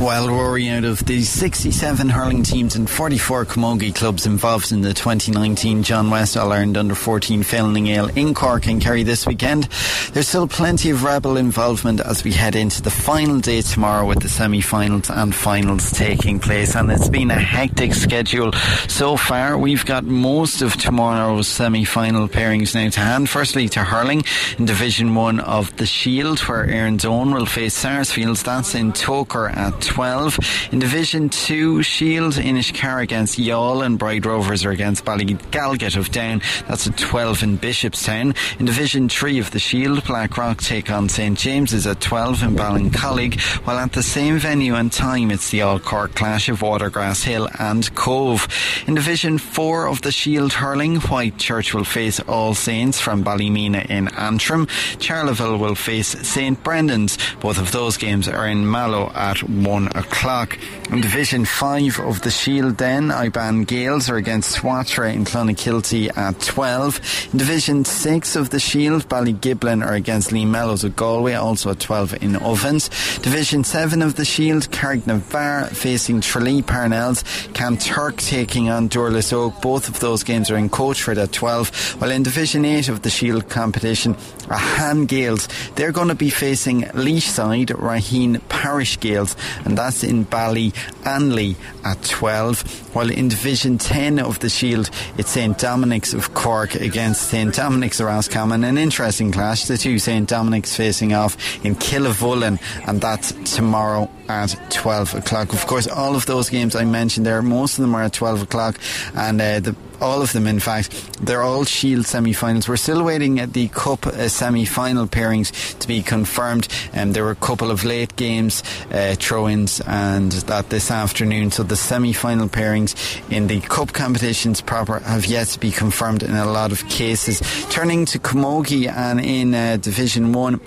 Well, Rory, out of the sixty-seven hurling teams and forty-four camogie clubs involved in the twenty nineteen John West All-Ireland under fourteen Féile Ale in Cork and Kerry this weekend, there's still plenty of rebel involvement as we head into the final day tomorrow, with the semi-finals and finals taking place. And it's been a hectic schedule so far. We've got most of tomorrow's semi-final pairings now to hand. Firstly, to hurling in Division one of the Shield, where Éireann's Own will face Sarsfields. That's in Toker at twelve. In Division two, Shield, Inishcar against Yall, and Bride Rovers are against Ballygalget of Down. That's at twelve in Bishopstown. In Division three of the Shield, Blackrock take on St James's at twelve in Ballincollig, while at the same venue and time it's the All-Cork clash of Watergrass Hill and Cove. In Division four of the Shield Hurling, Whitechurch will face All Saints from Ballymena in Antrim. Charleville will face St Brendan's. Both of those games are in Mallow at At one o'clock. In Division five of the Shield then, Iban Gales are against Swatra in Clonakilty at twelve. In Division six of the Shield, Ballygiblin are against Leigh-Mellows of Galway, also at twelve in Ovens. Division seven of the Shield, Carricknavar facing Tralee Parnells, Kanturk taking on Durlas Oak. Both of those games are in Coachford at twelve. While in Division eight of the Shield competition, Aham Gales, they're going to be facing Leashside, Raheen Parish Gales, and that's in Ballyanlee at twelve. While in Division ten of the Shield, it's St Dominic's of Cork against St Dominic's of Roscommon. An interesting clash, the two St Dominic's facing off in Killavullen, and that's tomorrow at twelve o'clock. Of course, all of those games I mentioned there, most of them are at twelve o'clock, and uh, the all of them, in fact, they're all Shield semi-finals. We're still waiting at the Cup uh, semi-final pairings to be confirmed. Um, there were a couple of late games, uh, throw-ins and that this afternoon, so the semi-final pairings in the Cup competitions proper have yet to be confirmed in a lot of cases. Turning to Camogie and in uh, Division one,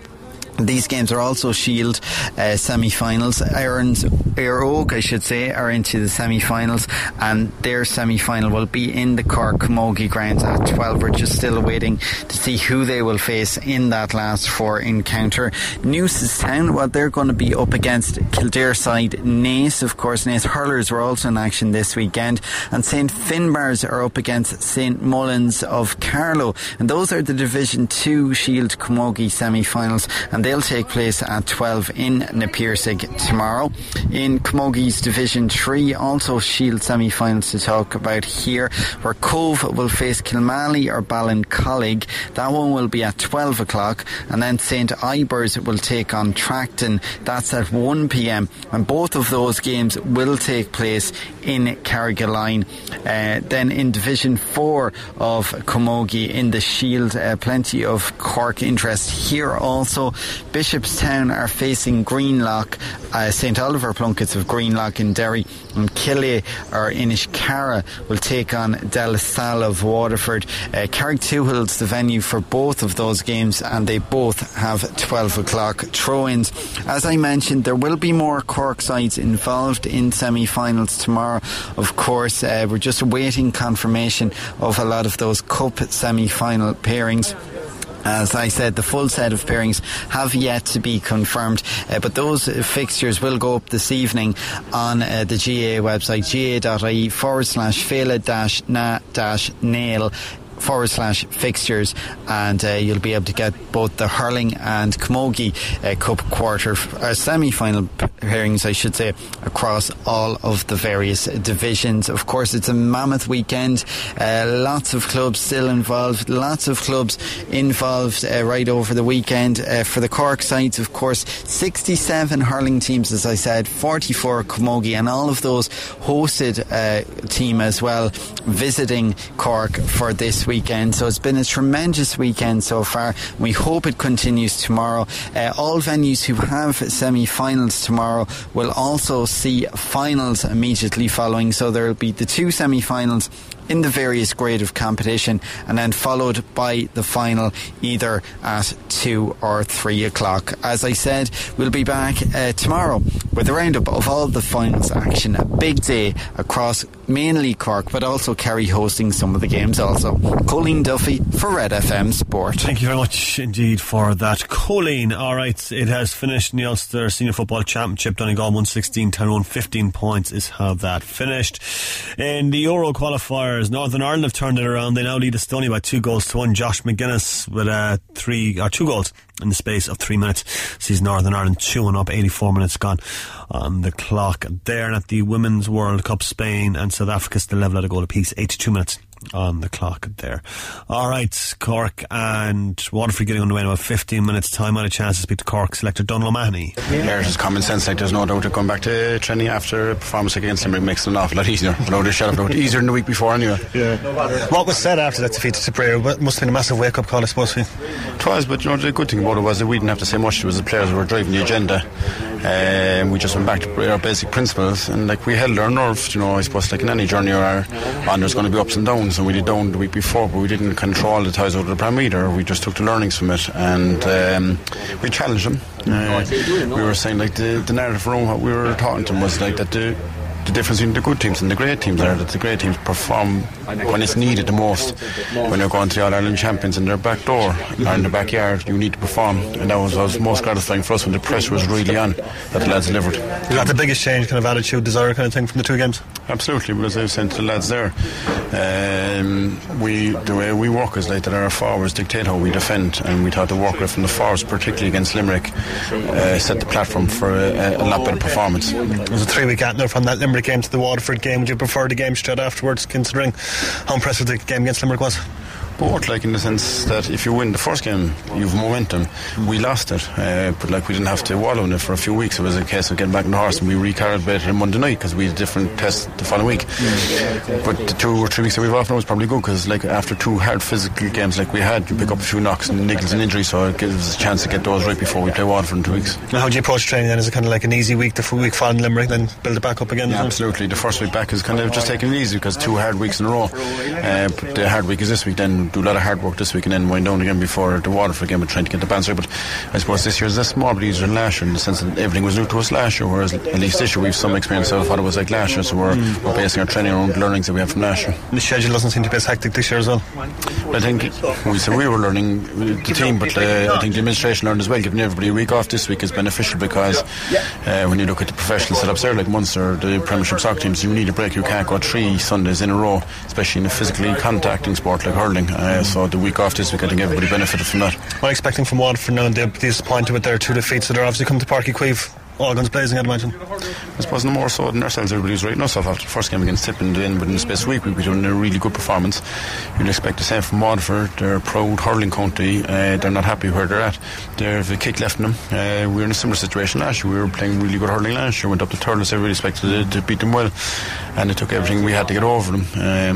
these games are also Shield uh, semi-finals. Éireann's Éire Oak, I should say, are into the semi-finals, and their semi-final will be in the Cork Camogie grounds at twelve. We're just still waiting to see who they will face in that last four encounter. Newcestown, well, they're going to be up against Kildare side Naas. Of course, Naas Hurlers were also in action this weekend, and St Finbarr's are up against St Mullins of Carlow, and those are the Division two Shield Camogie semi-finals, and they'll take place at twelve in Na Piarsig tomorrow. In Camogie's Division three, also Shield semi-finals to talk about here, where Cove will face Kilmally or Ballincollig. That one will be at twelve o'clock, and then St Ibers will take on Tracton. That's at one p.m. and both of those games will take place in Carrigaline. Uh, then in Division four of Camogie in the Shield, uh, plenty of Cork interest here also. Bishopstown are facing Greenlock, uh, St Oliver Plunkett's of Greenlock in Derry, and Kille or Inishcara will take on De La Salle of Waterford. uh, Carrick-Toohill's the venue for both of those games, and they both have twelve o'clock throw-ins. As I mentioned, there will be more Cork sides involved in semi-finals tomorrow. Of course, uh, we're just awaiting confirmation of a lot of those Cup semi-final pairings. As I said, the full set of pairings have yet to be confirmed, uh, but those fixtures will go up this evening on uh, the G A A website, g a dot i e forward slash Féile dash na dash nail forward slash fixtures, and uh, you'll be able to get both the hurling and camogie uh, cup quarter uh, semi-final pairings, I should say, across all of the various divisions. Of course, it's a mammoth weekend, uh, lots of clubs still involved, lots of clubs involved uh, right over the weekend. Uh, for the Cork sides, of course, sixty-seven hurling teams, as I said, forty-four camogie, and all of those hosted uh, team as well visiting Cork for this weekend. So it's been a tremendous weekend so far. We hope it continues tomorrow. Uh, all venues who have semi-finals tomorrow will also see finals immediately following, so there will be the two semi-finals in the various grade of competition, and then followed by the final either at two or three o'clock. As I said, we'll be back uh, tomorrow with a roundup of all the finals action. A big day across mainly Cork, but also Kerry hosting some of the games also. Colleen Duffy for Red F M Sport. Thank you very much indeed for that, Colleen. Alright, it has finished in the Ulster Senior Football Championship. Donegal one sixteen, Tyrone fifteen points is how that finished. In the Euro qualifier, Northern Ireland have turned it around. They now lead Estonia by two goals to one. Josh McGuinness with uh, three or two goals in the space of three minutes. Sees Northern Ireland two-one up, eighty-four minutes gone on the clock there. And at the Women's World Cup, Spain and South Africa still level at a goal apiece, eighty-two minutes on the clock there. Alright, Cork and Waterford getting underway in about fifteen minutes time. I had a chance to speak to Cork selector Donal O'Mahony. Yeah, it's common sense, like there's no doubt that going back to training after a performance against Limerick makes it an awful lot easier. A load of shell of load easier than the week before anyway. Yeah. No what was said after that defeat to Tipperary must have been a massive wake up call, I suppose. It was, but you know, the good thing about it was that we didn't have to say much. It was the players who were driving the agenda. Um, we just went back to our basic principles, and like we held our nerve, you know. I suppose like in any journey you are on, there's going to be ups and downs. And we did down the week before, but we didn't control the ties out of the pram either. We just took the learnings from it, and um, we challenged them. Uh, we were saying like the, the narrative around what we were talking to them was like that the the difference between the good teams and the great teams are that the great teams perform when it's needed the most. When you're going to the All-Ireland champions in their back door or in the backyard, you need to perform, and that was, that was most gratifying for us when the pressure was really on that the lads delivered. Is that the biggest change, kind of attitude, desire kind of thing from the two games? Absolutely, because I've sent the lads there. Um, we the way we work is like that our forwards dictate how we defend, and we thought the work from the forwards, particularly against Limerick, uh, set the platform for a, a lot better performance. It was a three-week gap there from that Limerick game to the Waterford game. Would you prefer the game straight afterwards, considering how impressive the game against Limerick was? But like in the sense that if you win the first game, you've momentum. We lost it, uh, but like we didn't have to wallow in it for a few weeks. It was a case of getting back on the horse, and we recalibrated it Monday night because we had a different test the following week. But the two or three weeks that we've off now is probably good, because like after two hard physical games like we had, you pick up a few knocks and niggles and injuries, so it gives us a chance to get those right before we play Waterford in two weeks. Now, how do you approach training then? Is it kind of like an easy week, the week following Limerick, then build it back up again? Yeah, absolutely. The first week back is kind of just taking it easy because two hard weeks in a row. Uh, but the hard week is this week then. Do a lot of hard work this week and then wind down again before the Waterford game and trying to get the bounce right. But I suppose this year is this more easier than last year in the sense that everything was new to us last year, whereas at least this year we've some experience of what it was like last year, so we're, mm. we're basing our training on learnings that we have from last year. And the schedule doesn't seem to be as hectic this year as well. I think we said we were learning the team, but uh, I think the administration learned as well. Giving everybody a week off this week is beneficial because uh, when you look at the professional setups there like Munster, the Premiership soccer teams, you need a break. You can't go three Sundays in a row, especially in a physically contacting sport like hurling. Uh, so the week off this week, I think everybody benefited from that. What are you expecting from Waterford now? They're disappointed with their two defeats, so they're obviously come to Páirc Uí Chaoimh all guns blazing, I'd imagine. I suppose no more so than ourselves. Everybody's writing us off after the first game against Tip and then within the space of a week we've been doing a really good performance. You'd expect the same from Waterford. They're a proud hurling county. Uh, they're not happy where they're at. They've a kick left in them. Uh, we were in a similar situation last year. We were playing really good hurling last year. Went up to Thurles. Everybody expected to, to beat them well, and it took everything we had to get over them.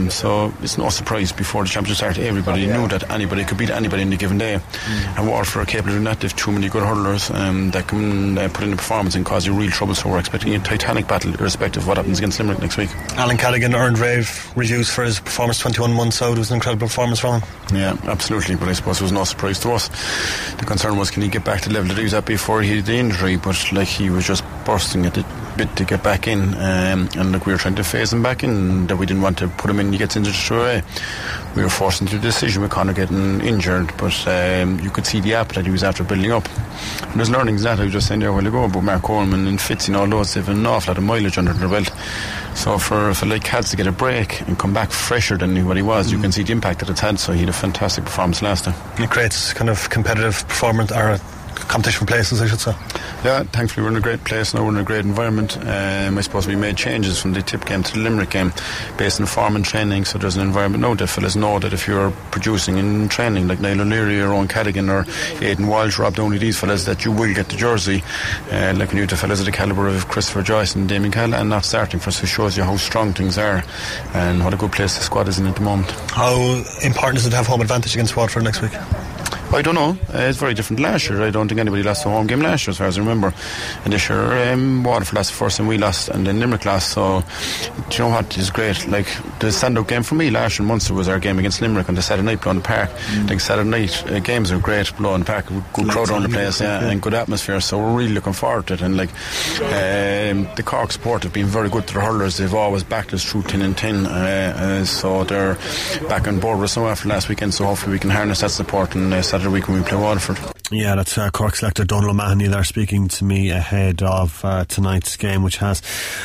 Um, so it's no surprise before the championship started. Everybody knew that anybody could beat anybody in a given day. Mm. And Waterford are capable of doing that. They've too many good hurlers um, that can uh, put in the performance and cause you real trouble, so we're expecting a titanic battle irrespective of what happens against Limerick next week. Alan Cadogan earned rave reviews for his performance twenty-one months out. It was an incredible performance from him. Yeah, absolutely, but I suppose it was no surprise to us. The concern was, can he get back to the level that he was at before he had the injury, but like he was just bursting at it bit to get back in, um, and look, we were trying to phase him back in, that we didn't want to put him in. He gets injured straight away. We were forced into a decision with Conor getting injured, but um, you could see the app that he was after building up, and there's learnings that I was just saying there a while ago about Mark Mark Gorman and Fitz, you know, loads, they've an awful lot of mileage under their belt. So for, for like Cads to get a break and come back fresher than what he was, mm. you can see the impact that it's had. So he had a fantastic performance last time. It creates kind of competitive performance or competition places, I should say. Yeah, thankfully we're in a great place now, we're in a great environment. um, I suppose we made changes from the Tip game to the Limerick game based on form and training, so there's an environment now that fellas know that if you're producing in training like Niall O'Leary or Owen Cadogan or Aidan Walsh, Rob Downey, these fellas, that you will get the jersey, uh, like when you had the fellas of the calibre of Christopher Joyce and Damien Cahalane not starting for us, so it shows you how strong things are and what a good place the squad is in at the moment. How important is it to have home advantage against Waterford next week? I don't know. Uh, it's very different last year. I don't think anybody lost a home game last year as far as I remember. And this year um, Waterford lost first and we lost, and then Limerick lost. So do you know what is great? Like the standout game for me last year in Munster was our game against Limerick on the Saturday night blowing the park. Mm. I think Saturday night uh, games are great blowing the park, good crowd around the place, yeah, and good atmosphere. So we're really looking forward to it. And like um, the Cork support have been very good to the hurlers. They've always backed us through ten and ten, uh, uh, so they're back on board with us now after last weekend. So hopefully we can harness that support and uh, Saturday week when we play Waterford. Yeah, that's uh, Cork selector Donal O'Mahony there speaking to me ahead of uh, tonight's game, which has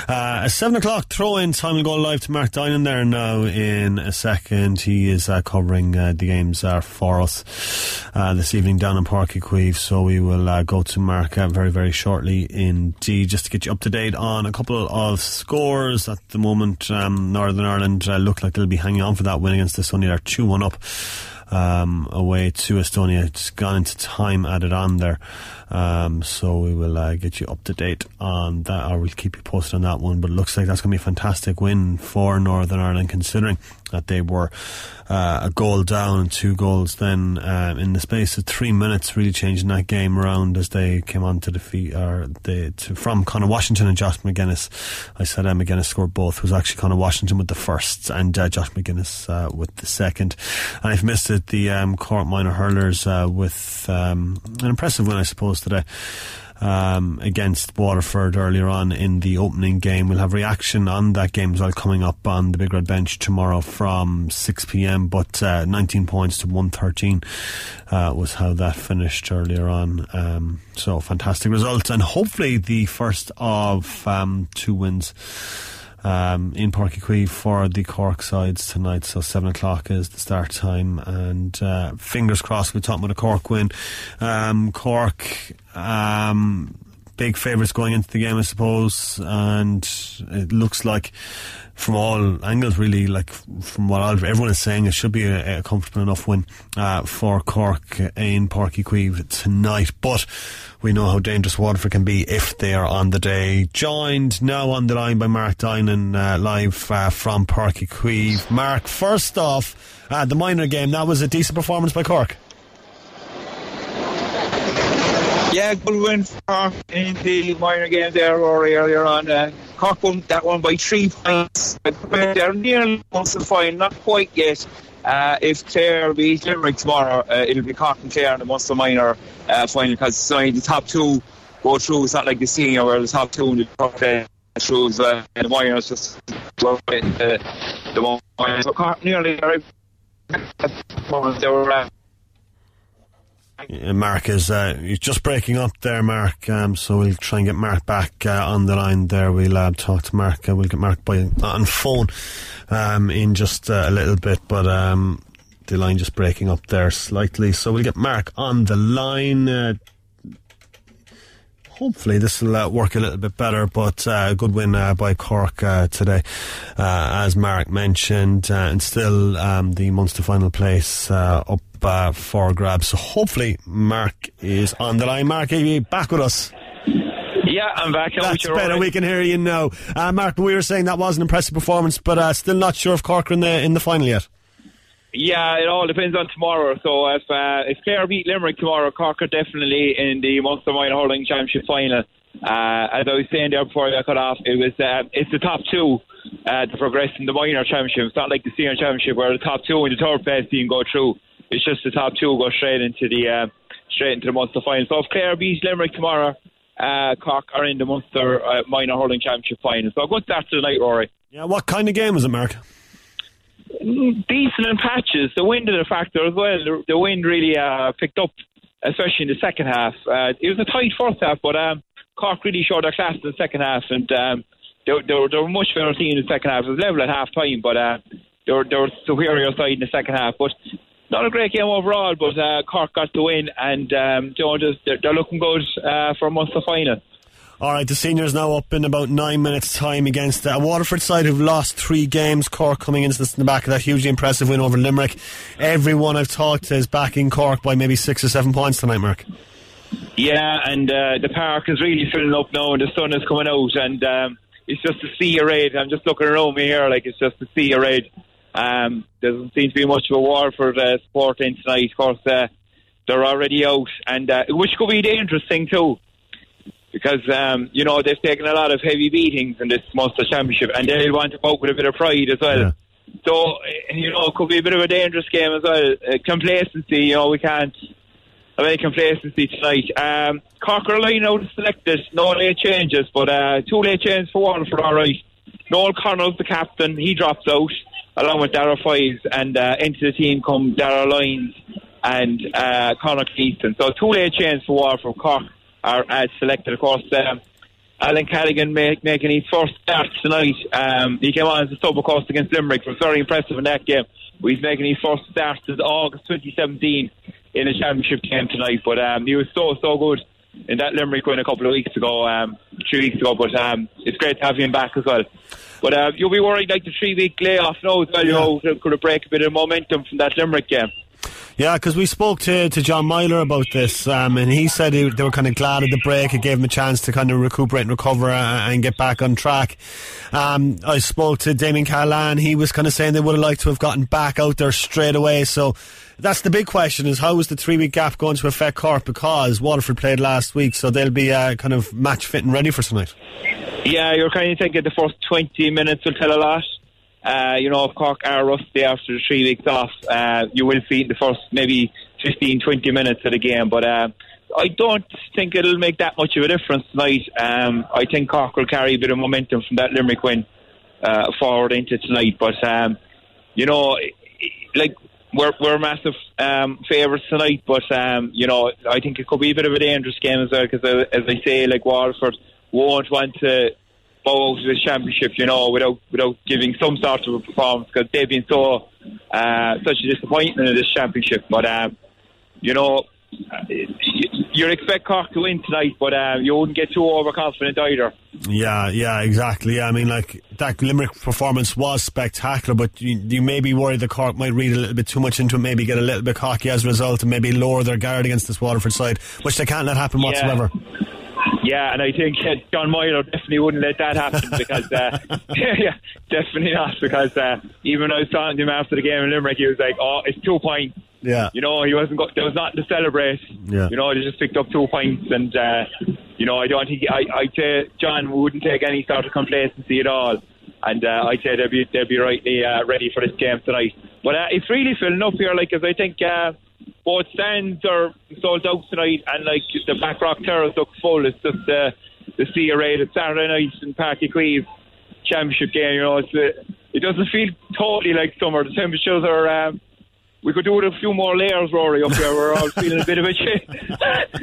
uh, a seven o'clock throw-in time. We'll go live to Mark Dinan there now in a second. He is uh, covering uh, the games uh, for us uh, this evening down in Páirc Uí Chaoimh, so we will uh, go to Mark uh, very, very shortly indeed. Just to get you up to date on a couple of scores at the moment, um, Northern Ireland uh, look like they'll be hanging on for that win against Estonia. They're two one up Um, away to Estonia. It's gone into time added on there, um, so we will uh, get you up to date on that, or we'll keep you posted on that one. But it looks like that's going to be a fantastic win for Northern Ireland, considering that they were uh, a goal down and two goals then uh, in the space of three minutes, really changing that game around as they came on to defeat or they, to, from Conor Washington and Josh McGuinness. I said uh, McGuinness scored both. It was actually Conor Washington with the first and uh, Josh McGuinness uh, with the second. And I've missed it, the um, Cork minor hurlers uh, with um, an impressive win, I suppose, today Um, against Waterford earlier on in the opening game. We'll have reaction on that game as well coming up on the Big Red Bench tomorrow from six p.m. but uh, nineteen points to one thirteen uh, was how that finished earlier on, um, so fantastic results, and hopefully the first of um, two wins Um, in Páirc Uí Chaoimh for the Cork sides tonight. So seven o'clock is the start time, and uh, fingers crossed we're talking about a Cork win. um, Cork um, big favourites going into the game, I suppose, and it looks like from all angles really, like from what everyone is saying, it should be a, a comfortable enough win uh, for Cork in Páirc Uí Chaoimh tonight. But we know how dangerous Waterford can be if they are on the day. Joined now on the line by Mark Dinan, uh, live uh, from Páirc Uí Chaoimh. Mark, first off, uh, the minor game, that was a decent performance by Cork. Yeah, good win for Cork in the minor game there, Rory, earlier on. Uh, Cork won that one by three points. They're nearly once the final, not quite yet. Uh, if Clare beat Limerick tomorrow, uh, it'll be Cork and Clare in the Munster minor uh, final, because uh, the top two go through. It's not like the senior where the top two in the top ten through uh, the minors just go in the, the minors. So Cork nearly are they were uh, Mark is uh, you're just breaking up there, Mark, um, so we'll try and get Mark back uh, on the line there. We'll uh, talk to Mark, uh, we'll get Mark by, on phone um, in just uh, a little bit, but um, the line just breaking up there slightly, so we'll get Mark on the line. Uh, hopefully this will uh, work a little bit better, but uh, a good win uh, by Cork uh, today, uh, as Mark mentioned, uh, and still um, the Munster final place uh, up Uh, for grabs. So hopefully Mark is on the line. Mark, are you back with us? Yeah, I'm back. I'm That's better. Right. We can hear you now. Uh, Mark, we were saying that was an impressive performance, but uh, still not sure if Cork are in the, in the final yet. Yeah, it all depends on tomorrow. So if uh, if Clare beat Limerick tomorrow, Cork are definitely in the Munster Minor Hurling Championship final. Uh, as I was saying there before I cut off, it was uh, it's the top two uh, to progress in the minor championship. It's not like the senior championship where the top two in the third place team go through. It's just the top two go straight into the uh, straight into the Munster final. So if Clare beats Limerick tomorrow, uh, Cork are in the Munster uh, minor hurling championship final. So a good start to the night, Rory. Yeah, what kind of game was it, Mark? Decent in patches. The wind did a factor as well. The, the wind really uh, picked up, especially in the second half. Uh, it was a tight first half, but um, Cork really showed their class in the second half, and um, they, they, were, they were much better team in the second half. It was level at half time, but uh, they were they were superior side in the second half. But not a great game overall, but uh, Cork got the win, and um, they're, they're looking good uh, for Munster final. Alright, the seniors now up in about nine minutes time against the Waterford side who've lost three games. Cork coming into this in the back of that hugely impressive win over Limerick. Everyone I've talked to is backing Cork by maybe six or seven points tonight, Mark. Yeah, and uh, the park is really filling up now and the sun is coming out, and um, it's just a sea of red. I'm just looking around me here like it's just a sea of red. Um, doesn't seem to be much of a Waterford uh, sport in tonight. Of course, uh, they're already out, and uh, which could be the interesting too. Because, um, you know, they've taken a lot of heavy beatings in this Munster Championship, and they want to vote with a bit of pride as well. Yeah. So, you know, it could be a bit of a dangerous game as well. Uh, complacency, you know, we can't have any complacency tonight. Um, Cork are lying out selected, no late changes, but uh, two late changes for Waterford, all right. Noel Connell's the captain, he drops out, along with Darragh Fives, and uh, into the team come Darragh Lyons and uh, Conor Keaton. So, two late changes for Waterford. Cork are as selected. Of course, um, Alan Cadogan make, making his first start tonight. Um, he came on as a sub, of course, against Limerick. It was very impressive in that game. But he's making his first start since August twenty seventeen in a championship game tonight. But um, he was so, so good in that Limerick win a couple of weeks ago, um, three weeks ago. But um, it's great to have him back as well. But uh, you'll be worried like the three-week layoff now as well. You know, it could have break a bit of momentum from that Limerick game. Yeah, because we spoke to, to John Meyler about this, um, and he said he, they were kind of glad of the break. It gave him a chance to kind of recuperate and recover and, and get back on track. Um, I spoke to Damien Cahalane. He was kind of saying they would have liked to have gotten back out there straight away. So that's the big question, is how is the three-week gap going to affect Cork, because Waterford played last week, so they'll be uh, kind of match fit and ready for tonight. Yeah, you're kind of thinking the first twenty minutes will tell a lot. Uh, you know, Cork are rusty after the three weeks off. Uh, you will see in the first maybe fifteen, twenty minutes of the game. But uh, I don't think it'll make that much of a difference tonight. Um, I think Cork will carry a bit of momentum from that Limerick win uh, forward into tonight. But, um, you know, like we're, we're massive um, favourites tonight. But, um, you know, I think it could be a bit of a dangerous game as well. Because, as I say, like Waterford won't want to out of the championship, you know, without without giving some sort of a performance, because they've been so uh, such a disappointment in this championship. But um, you know, you'd expect Cork to win tonight, but uh, you wouldn't get too overconfident either. Yeah, yeah, exactly. I mean, like that Limerick performance was spectacular, but you, you may be worried that Cork might read a little bit too much into it, maybe get a little bit cocky as a result, and maybe lower their guard against this Waterford side, which they can't let happen whatsoever. Yeah. Yeah, and I think uh, John Meyler definitely wouldn't let that happen, because uh, yeah, yeah, definitely not, because uh, even though I was talking to him after the game in Limerick, he was like, "Oh, it's two points." Yeah, you know, he wasn't. Got, there was nothing to celebrate. Yeah. You know, they just picked up two points, and uh, you know, I don't think I, I'd say John wouldn't take any sort of complacency at all, and uh, I'd say they'd be they'd be rightly uh, ready for this game tonight. But uh, it's really filling up here, like, because I think. Uh, Both stands are sold out tonight, and like the Blackrock Terrace looks full. It's just uh, the sea array. It's Saturday night in Páirc Uí Chaoimh championship game. You know, it's, uh, it doesn't feel totally like summer. The temperatures are. Um, we could do with a few more layers, Rory, up here. We're all feeling a bit of a chill.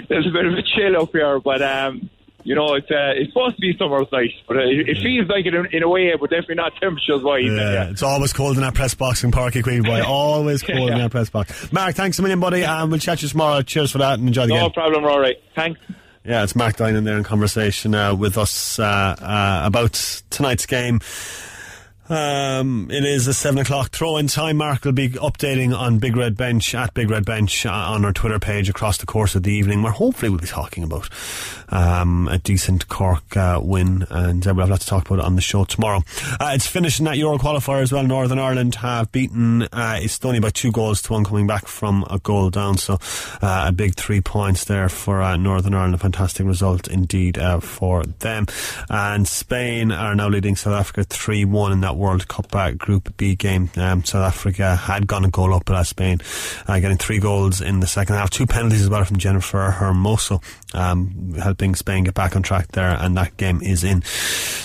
There's a bit of a chill up here, but um, you know, it's uh, it's supposed to be summer's night, but uh, it, it feels like it in, in a way, but definitely not temperatures wise. Yeah, yeah, it's always cold in that press box in Páirc Uí Chaoimh, boy. Always cold yeah. in that press box. Mark, thanks a million, buddy, and we'll chat you tomorrow. Cheers for that, and enjoy the no game. No problem, Rory. Thanks. Yeah, it's Mark Dinan there in conversation uh, with us uh, uh, about tonight's game. Um, it is a seven o'clock throw-in time. Mark will be updating on Big Red Bench at Big Red Bench uh, on our Twitter page across the course of the evening, where hopefully we'll be talking about um, a decent Cork uh, win, and uh, we'll have lots to talk about on the show tomorrow. Uh, it's finishing that Euro qualifier as well. Northern Ireland have beaten uh, Estonia by two goals to one, coming back from a goal down, so uh, a big three points there for uh, Northern Ireland. A fantastic result indeed uh, for them. And Spain are now leading South Africa three one in that World Cup uh, Group B game. um, South Africa had gone a goal up at Spain, uh, getting three goals in the second half, two penalties as well from Jennifer Hermoso, um, helping Spain get back on track there, and that game is in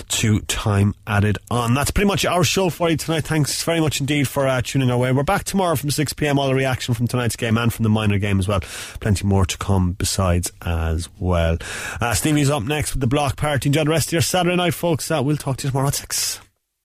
to time added on. That's pretty much our show for you tonight. Thanks very much indeed for uh, tuning our way. We're back tomorrow from six p m. All the reaction from tonight's game and from the minor game as well. Plenty more to come besides as well. Uh, Stevie's up next with the block party. Enjoy the rest of your Saturday night, folks. Uh, we'll talk to you tomorrow at six.